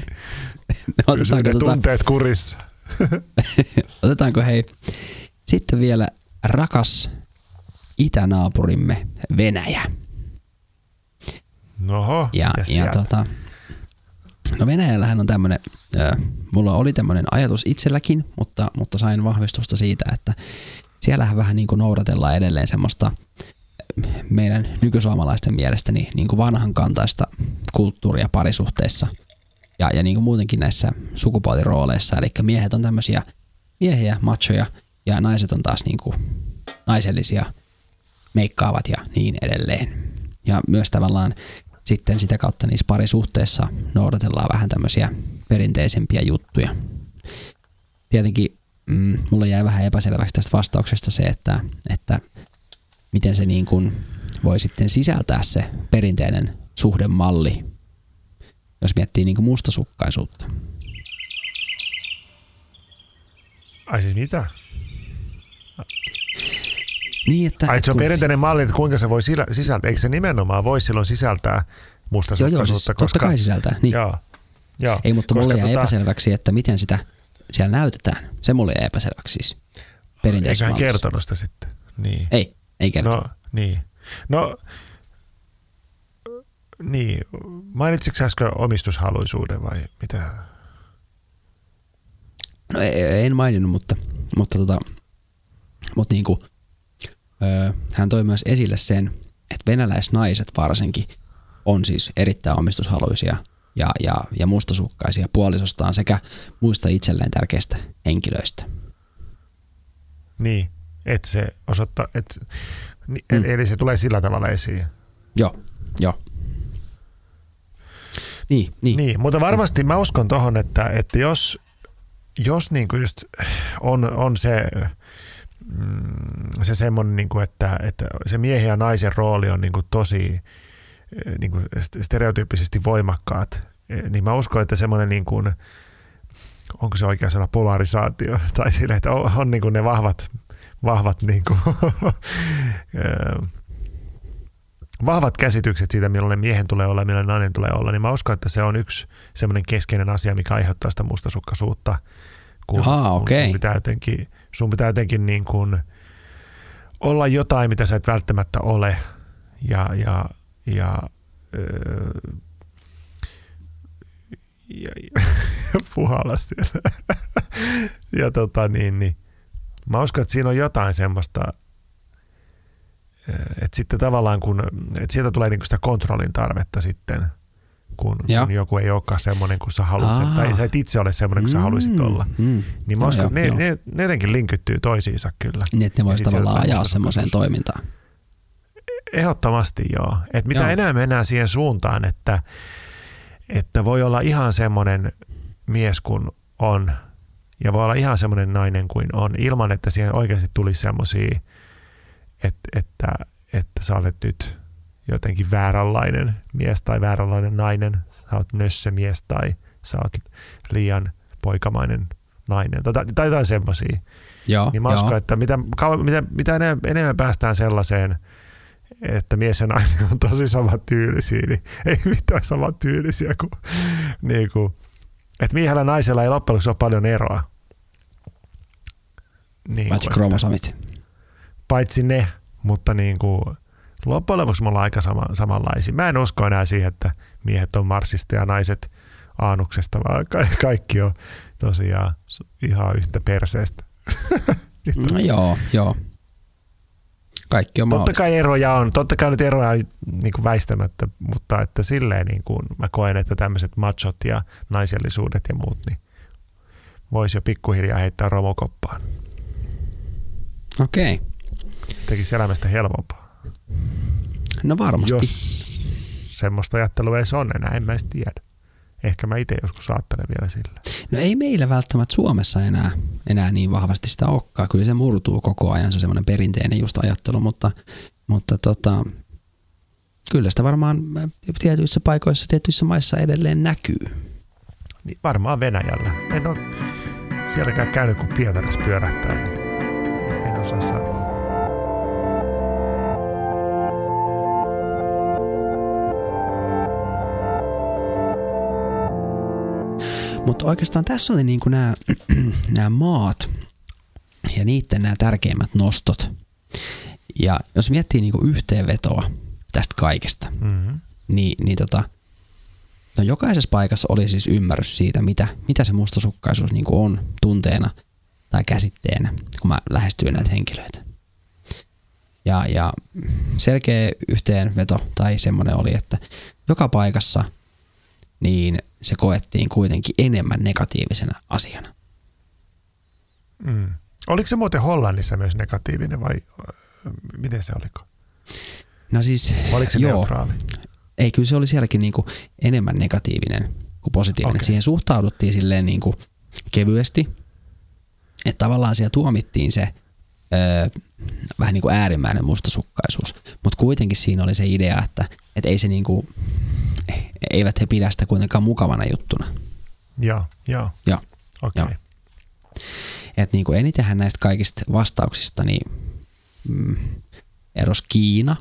Ne tunteet kurissa. Otetaanko hei sitten vielä rakas itänaapurimme Venäjä. Noho. No Venäjällähän on tämmöinen, mulla oli tämmöinen ajatus itselläkin, mutta sain vahvistusta siitä, että siellähän vähän niin kuin noudatellaan edelleen semmoista meidän nykysuomalaisten mielestä niin kuin vanhankantaista kulttuuria parisuhteissa ja niin kuin muutenkin näissä sukupuolirooleissa. Eli miehet on tämmöisiä miehiä, machoja ja naiset on taas niin kuin naisellisia, meikkaavat ja niin edelleen. Ja myös tavallaan sitten sitä kautta niissä parisuhteissa noudatellaan vähän tämmöisiä perinteisempiä juttuja. Tietenkin mulle jäi vähän epäselväksi tästä vastauksesta se, että miten se niin kuin voi sitten sisältää se perinteinen suhdemalli, jos miettii niin kuin mustasukkaisuutta. Ai siis mitä? Niin, että se on perinteinen malli, että kuinka se voi sisältää. Eikö se nimenomaan voi silloin sisältää mustasukkaisuutta? Joo, siis koska totta kai sisältää. Niin. Joo. Ei, mutta mulle jäi epäselväksi, että miten sitä siellä näytetään. Se mulle jäi epäselväksi siis perinteisessä mallissa. Eiköhän kertonut sitä sitten. Niin. Ei kertonut. No, niin. Mainitsitko äsken omistushaluisuuden vai mitä? No en maininnut, mutta niin kuin hän toi myös esille sen, että venäläisnaiset varsinkin on siis erittäin omistushaluisia ja mustasukkaisia puolisostaan sekä muista itselleen tärkeistä henkilöistä. Niin, että se osoittaa, eli se tulee sillä tavalla esiin. Joo. Niin, mutta varmasti mä uskon tohon, että jos niinku just on se... se semmoinen, niin kuin, että se miehen ja naisen rooli on niin kuin tosi niin kuin stereotyyppisesti voimakkaat, niin mä uskon, että semmoinen, niin kuin, onko se oikea sana polarisaatio, tai sille, että on niin kuin ne vahvat, niin kuin vahvat käsitykset siitä, millainen miehen tulee olla ja millainen nainen tulee olla, niin mä uskon, että se on yksi semmoinen keskeinen asia, mikä aiheuttaa sitä mustasukkaisuutta, kun sun pitää jotenkin niin kuin olla jotain, mitä sä et välttämättä ole ja puhalla siellä. Ja niin. Mä uskon, että siinä on jotain semmoista, että sitten tavallaan sieltä tulee niin kuin sitä kontrollin tarvetta sitten, kun joku ei olekaan semmoinen kuin sä haluat, tai sä et itse ole semmoinen kuin sä haluisit olla. Niin mä uskon, ne jotenkin linkittyy toisiinsa kyllä. Niin, että ne voisi tavallaan ajaa semmoiseen toimintaan. Ehdottomasti joo. Että mitä enää mennään siihen suuntaan, että voi olla ihan semmoinen mies kuin on, ja voi olla ihan semmoinen nainen kuin on, ilman että siihen oikeasti tulisi semmoisia, että sä olet nyt jotenkin vääränlainen mies tai vääränlainen nainen, sä oot nössömies tai sä oot liian poikamainen nainen tai jotain semmoisia. Niin mä uskon, että mitä enemmän päästään sellaiseen, että mies ja nainen on tosi samantyylisiä, niin ei mitään samantyylisiä kuin, niin kuin että miehellä ja naisella ei loppujen lopuksi ole paljon eroa. Niin paitsi kromosomit. Paitsi ne, mutta niin kuin, loppujen lopuksi me ollaan aika samanlaisia. Mä en usko enää siihen, että miehet on Marsista ja naiset Aanuksesta, vaan kaikki on tosiaan ihan yhtä perseestä. No joo. Kaikki on mahdollista. Totta kai eroja on, niin kuin väistämättä, mutta että silleen niin kuin mä koen, että tämmöiset machot ja naisellisuudet ja muut, niin voisi jo pikkuhiljaa heittää romokoppaan. Okei. Se tekisi elämästä helpompaa. No varmasti. Jos semmoista ajattelua ei ole enää, en mä edes tiedä. Ehkä mä itse joskus saattelen vielä sillä. No ei meillä välttämättä Suomessa enää niin vahvasti sitä olekaan. Kyllä se murtuu koko ajan, se semmoinen perinteinen just ajattelu, mutta kyllä sitä varmaan tietyissä paikoissa, tietyissä maissa edelleen näkyy. Niin varmaan Venäjällä. En ole sielläkään käynyt kuin Pietarissa pyörähtää, niin en osaa sanoa. Mutta oikeastaan tässä oli niinku nämä maat ja niiden nämä tärkeimmät nostot. Ja jos miettii niinku yhteenvetoa tästä kaikesta, niin no jokaisessa paikassa oli siis ymmärrys siitä, mitä se mustasukkaisuus niinku on tunteena tai käsitteenä, kun mä lähestyin näitä henkilöitä. Ja selkeä yhteenveto tai semmoinen oli, että joka paikassa niin se koettiin kuitenkin enemmän negatiivisena asiana. Mm. Oliko se muuten Hollannissa myös negatiivinen vai miten se oliko? No siis, oliko se neutraali? Ei, kyllä se oli sielläkin niinku enemmän negatiivinen kuin positiivinen. Okay. Siihen suhtauduttiin silleen niinku kevyesti, että tavallaan siellä tuomittiin se vähän niin kuin äärimmäinen mustasukkaisuus. Mutta kuitenkin siinä oli se idea, että ei se niinku... Eivät he pidä sitä kuitenkaan mukavana juttuna. Joo. Okei. Että niin kuin enitenhän näistä kaikista vastauksista niin erosi Kiina,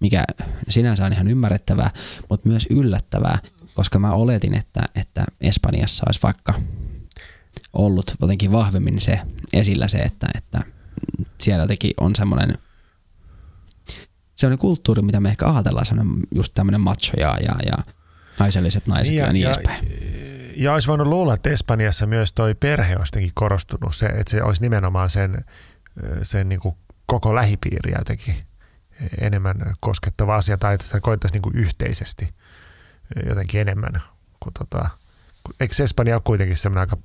mikä sinänsä on ihan ymmärrettävää, mutta myös yllättävää, koska mä oletin, että Espanjassa olisi vaikka ollut jotenkin vahvemmin se esillä se, että siellä jotenkin on semmoinen... Se on kulttuuri, mitä me ehkä ajatellaan, just tämmöinen macho ja naiselliset naiset ja niin edespäin. Ja olisi voinut luulla, että Espanjassa myös toi perhe olisi jotenkin korostunut, se, että se olisi nimenomaan sen niin kuin koko lähipiiriä jotenkin enemmän koskettava asia, tai että sitä koettaisiin niin kuin yhteisesti jotenkin enemmän. Eikö Espanja ole kuitenkin semmoinen aika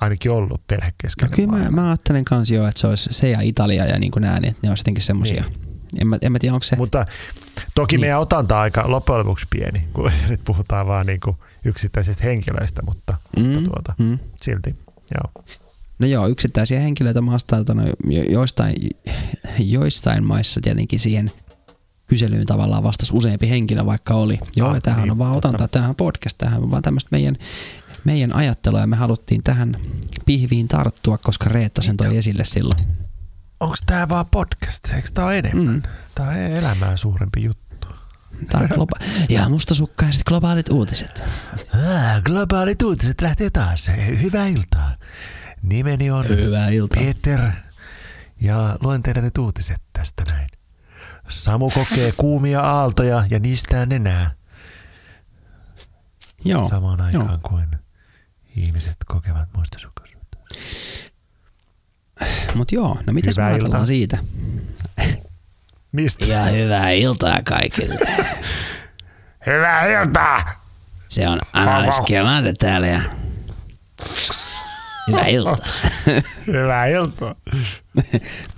ainakin ollut perhekeskeinen? No kyllä mä ajattelen kans jo, että se olisi se ja Italia ja niin kuin nämä, niin ne olisi jotenkin semmoisia. Niin. En mä tiedä, onko se... Mutta toki niin. Meidän otanta aika loppujen lopuksi pieni, kun nyt puhutaan vaan niinku yksittäisistä henkilöistä, mutta silti. Joo. No joo, yksittäisiä henkilöitä on haastateltuna joissain maissa tietenkin siihen kyselyyn tavallaan vastasi useampi henkilö, vaikka oli. Joo, tämähän on vaan otanta, tämähän on podcast, tämähän on vaan tämmöistä meidän ajattelua, ja me haluttiin tähän pihviin tarttua, koska Reetta sen toi esille silloin. Onko tämä vaan podcast? Eikö tämä ole enemmän? Tämä on elämää suurempi juttu. Tämä on ja mustasukkaiset globaalit uutiset. Globaalit uutiset lähtee taas. Hyvää iltaa. Nimeni on Peter ja luen teille nyt uutiset tästä näin. Samu kokee kuumia aaltoja ja niistään nenää. Joo. Samaan aikaan kuin ihmiset kokevat mustasukkaisuutta. Mut joo, no mitäs me ajatellaan siitä? Mistä? Ja hyvää iltaa kaikille. Hyvää iltaa! Se on Annalisa Kelander täällä ja... Hyvää iltaa. Hyvää iltaa.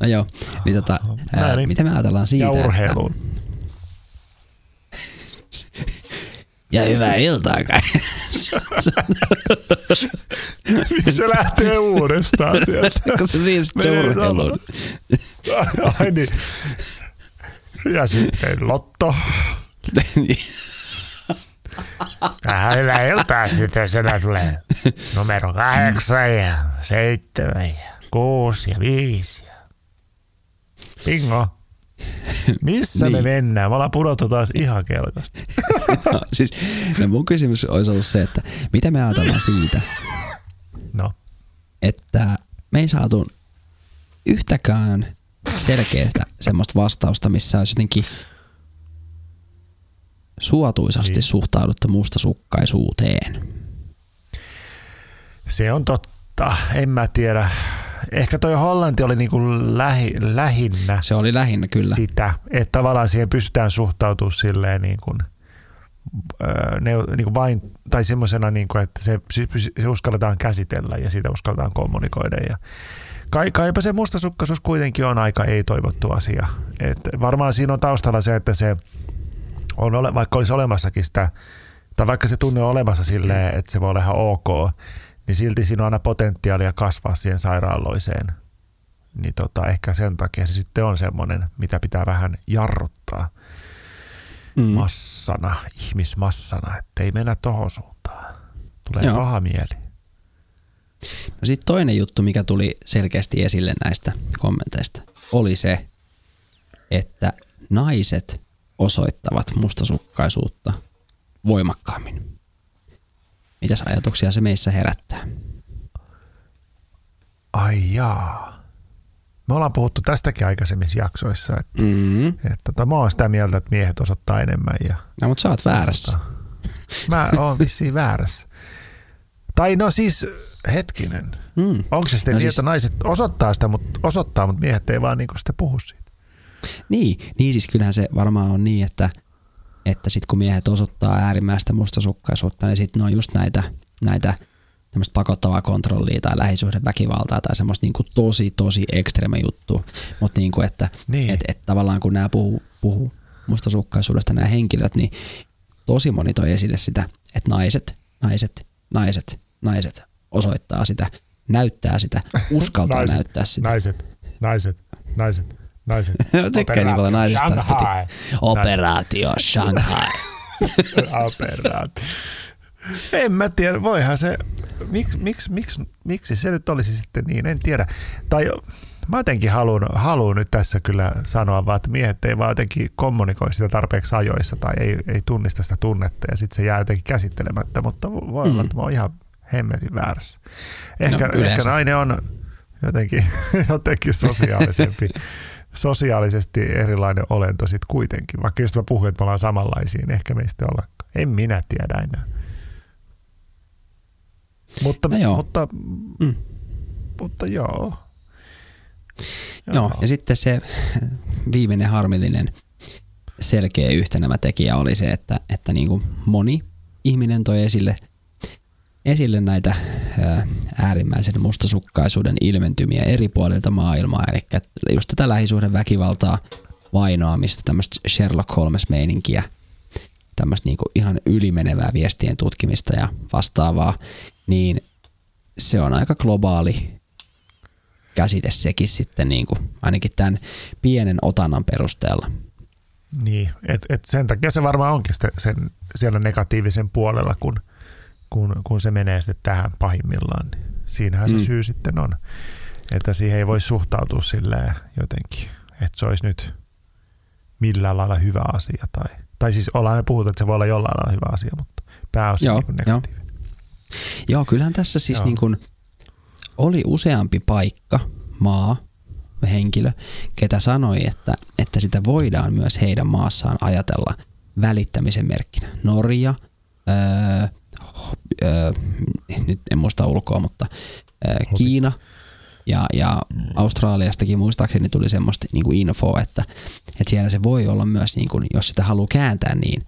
No joo, niin mitä me ajatellaan siitä? Ja urheiluun. Ja hyvää iltaa kai. Se lähtee uudestaan sieltä. Koska siinä sitten urheiluun. Ai niin. Ja sitten lotto. Tähän hyvä iltaa sitten, senä tulee numero 8 ja 7 ja 6 ja 5. Bingo. Missä niin. Me mennään? Me ollaan pudottu taas ihan kelkasta. No, siis, mun kysymys olisi ollut se, että mitä me ajatellaan siitä, no, että me ei saatu yhtäkään selkeästä semmoista vastausta, missä olisi jotenkin suotuisasti niin suhtauduttu mustasukkaisuuteen. Se on totta. En mä tiedä. Ehkä toi Hollanti oli niinku lähinnä. Se oli lähinnä, kyllä. Sitä, että tavallaan siihen pystytään suhtautumaan silleen niinku, niinku vain, tai semmoisena, niinku, että se uskalletaan käsitellä ja sitä uskalletaan kommunikoida. Ja kaipa se mustasukkaisuus kuitenkin on aika ei-toivottu asia. Et varmaan siinä on taustalla se, että se on, vaikka olisi olemassakin sitä, tai vaikka se tunne on olemassa silleen, että se voi olla ihan ok, niin silti siinä on aina potentiaalia kasvaa siihen sairaaloiseen. Niin ehkä sen takia se sitten on semmoinen, mitä pitää vähän jarruttaa massana, ihmismassana, ettei mennä tohon suuntaan. Tulee paha mieli. No sitten toinen juttu, mikä tuli selkeästi esille näistä kommenteista, oli se, että naiset osoittavat mustasukkaisuutta voimakkaammin. Mitäs ajatuksia se meissä herättää? Ai jaa. Me ollaan puhuttu tästäkin aikaisemmissa jaksoissa, että, että mä oon sitä mieltä, että miehet osoittaa enemmän. No, mutta sä oot väärässä. Mä oon vissiin väärässä. Tai no siis, hetkinen. Onko se sitten niin, että naiset osoittaa sitä, mutta miehet ei vaan niinku sitä puhu siitä? Niin siis kyllähän se varmaan on niin, että sitten kun miehet osoittaa äärimmäistä mustasukkaisuutta, niin sitten ne on just näitä tämmöistä pakottavaa kontrollia tai lähisuhdeväkivaltaa tai semmoista niinku tosi ekstreme juttua. Mutta niinku, että tavallaan kun nämä puhuu mustasukkaisuudesta nämä henkilöt, niin tosi moni toi esille sitä, että naiset osoittaa sitä, näyttää sitä, uskaltaa naiset, näyttää sitä. Naiset. Operaatio Shanghai. Operaatio Shanghai. En mä tiedä, voihan se, miksi se nyt olisi sitten niin, en tiedä. Tai mä jotenkin haluan nyt tässä kyllä sanoa vaan, että miehet ei vaan jotenkin kommunikoi sitä tarpeeksi ajoissa tai ei tunnista sitä tunnetta ja sitten se jää jotenkin käsittelemättä, mutta voi olla, että mä oon ihan hemmetin väärässä. Ehkä nainen on jotenkin sosiaalisempi. Sosiaalisesti erilainen olento sitten kuitenkin, vaikka jos mä puhun, että me ollaan samanlaisia, niin ehkä meistä ollakaan. En minä tiedä enää. Mutta joo. Joo, ja sitten se viimeinen harmillinen selkeä yhtenävä tekijä oli se, että niin kuin moni ihminen toi esille näitä äärimmäisen mustasukkaisuuden ilmentymiä eri puolilta maailmaa, eli just tätä lähisuhden väkivaltaa, vainoamista, tämmöistä Sherlock Holmes-meininkiä, tämmöistä niinku ihan ylimenevää viestien tutkimista ja vastaavaa, niin se on aika globaali käsite sekin sitten niinku, ainakin tämän pienen otannan perusteella. Niin, et sen takia se varmaan onkin sen siellä negatiivisen puolella, kun se menee sitten tähän pahimmillaan, niin siinähän se syy sitten on, että siihen ei voi suhtautua silleen jotenkin, että se olisi nyt millään lailla hyvä asia. Tai siis ollaan puhuttu, että se voi olla jollain lailla hyvä asia, mutta pääosin niin negatiivinen. Joo, kyllähän tässä siis niin kuin oli useampi paikka, maa, henkilö, ketä sanoi, että sitä voidaan myös heidän maassaan ajatella välittämisen merkkinä. Norja, nyt en muista ulkoa, mutta Kiina ja Australiastakin muistaakseni tuli semmoista niin kuin infoa, että siellä se voi olla myös, niin kuin, jos sitä haluaa kääntää, niin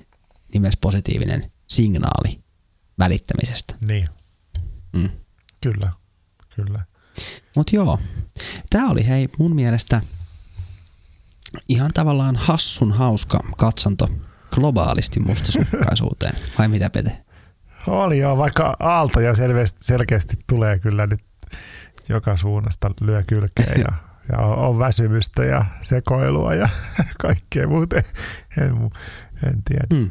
myös positiivinen signaali välittämisestä. Niin, kyllä. Mut joo, tää oli hei mun mielestä ihan tavallaan hassun hauska katsanto globaalisti mustasukkaisuuteen, vai mitä Pete? Oli joo, vaikka aaltoja selkeästi tulee kyllä nyt joka suunnasta lyö kylkeen ja on väsymystä ja sekoilua ja kaikkea muuten. En tiedä.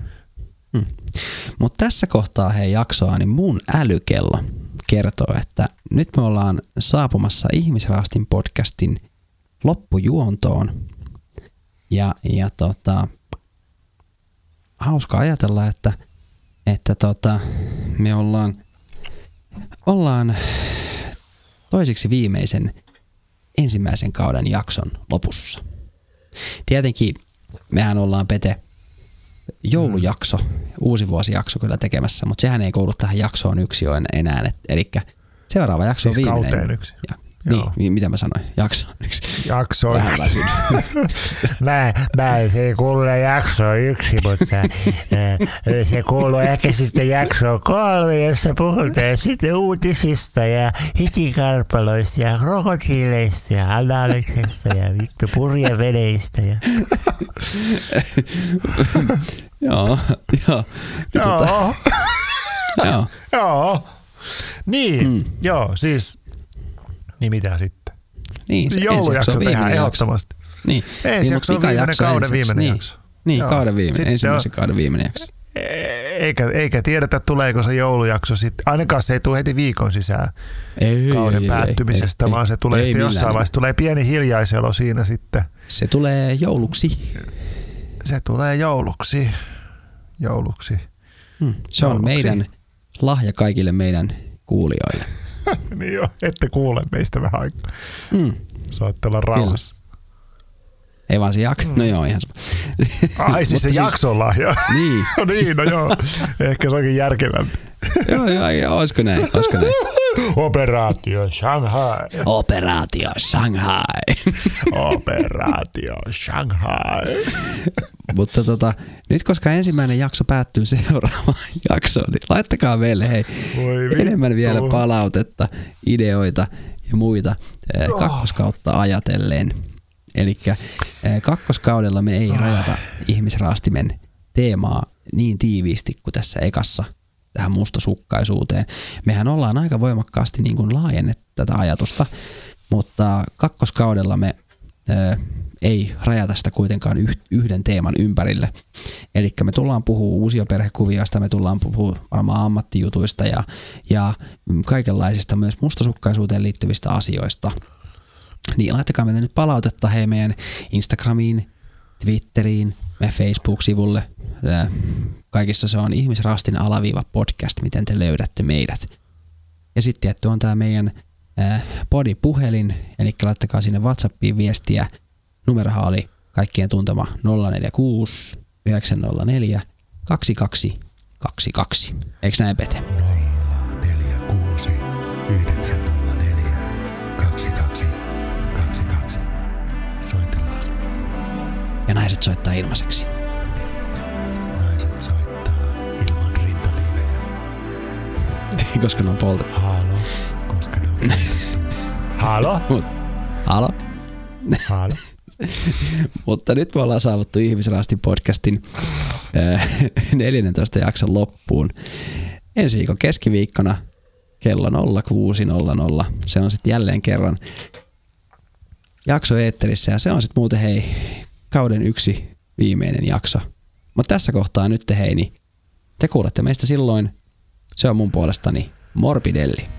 Mutta tässä kohtaa hei jaksoa, niin mun älykello kertoo, että nyt me ollaan saapumassa Ihmisraastin podcastin loppujuontoon. Ja hauska ajatella, että me ollaan toiseksi viimeisen ensimmäisen kauden jakson lopussa. Tietenkin mehän ollaan Pete joulujakso, uusivuosijakso kyllä tekemässä, mutta sehän ei kuulu tähän jaksoon yksioon enää. Eli seuraava jakso siis on viimeinen. Kauteen yksi. Niin, mitä mä sanoin? Jakso on yksi. Jakso on yksi. Mä ei kuulu jaksoon yksi, mutta se kuuluu ehkä sitten jaksoon 3, jossa puhutaan sitten uutisista ja hikikarpaloista ja krokotiileista ja analeksista ja vittu purjeveneistä. Joo. Niin, joo, siis... Niin mitä sitten? Niin, se joulujakso tehdään ehdottomasti. Niin. Ensi jakso on viimeinen kauden viimeinen jakso. Niin, kauden viimeinen, ensimmäisen kauden viimeinen jakso. Eikä tiedetä, tuleeko se joulujakso sitten. Ainakaan se ei tule heti viikon sisään kauden päättymisestä, vaan se tulee sitten jossain vaiheessa. Tulee pieni hiljaiselo siinä sitten. Se tulee jouluksi. Se tulee jouluksi. Se on meidän lahja kaikille meidän kuulijoille. Niin jo, ette kuule meistä vähän aikaa. Saatte olla rauhassa. Ei vaan se jakso. No joo, ihan sama. Ai siis se jakson lahja. Niin. No niin, no joo. Ehkä se onkin järkevämpi. Joo, olisiko näin? Operaatio Shanghai. Mutta nyt koska ensimmäinen jakso päättyy seuraavaan jaksoon, niin laittakaa meille hei enemmän vielä palautetta, ideoita ja muita kakkoskautta ajatellen. Elikkä kakkoskaudella me ei rajata ihmisraastimen teemaa niin tiiviisti kuin tässä ekassa tähän mustasukkaisuuteen. Mehän ollaan aika voimakkaasti niin kuin laajennettu tätä ajatusta, mutta kakkoskaudella me ei rajata sitä kuitenkaan yhden teeman ympärille. Eli me tullaan puhua uusioperhekuvioista, me tullaan puhua varmaan ammattijutuista ja kaikenlaisista myös mustasukkaisuuteen liittyvistä asioista. Niin laittakaa meille nyt palautetta hei meidän Instagramiin, Twitteriin, meidän Facebook-sivulle. Kaikissa se on Ihmisraastin _podcast, miten te löydätte meidät. Ja sitten tietty on tämä meidän podipuhelin, eli laittakaa sinne WhatsAppiin viestiä. Numerohan oli kaikkien tuntema 046 904 2222. Eiks näin, Pete? 046 904 2222. Soitellaan. Ja naiset soittaa ilmaiseksi. Naiset soittaa ilman rintaliivejä. Koska ne on poltettu. Halo. Mutta nyt me ollaan saavuttu Ihmisraastin podcastin 14 jakson loppuun. Ensi viikon keskiviikkona kello 06.00. Se on sitten jälleen kerran jakso eetterissä ja se on sitten muuten hei kauden 1 viimeinen jakso. Mutta tässä kohtaa nyt hei, niin te kuulette meistä silloin. Se on mun puolestani Morbidelli.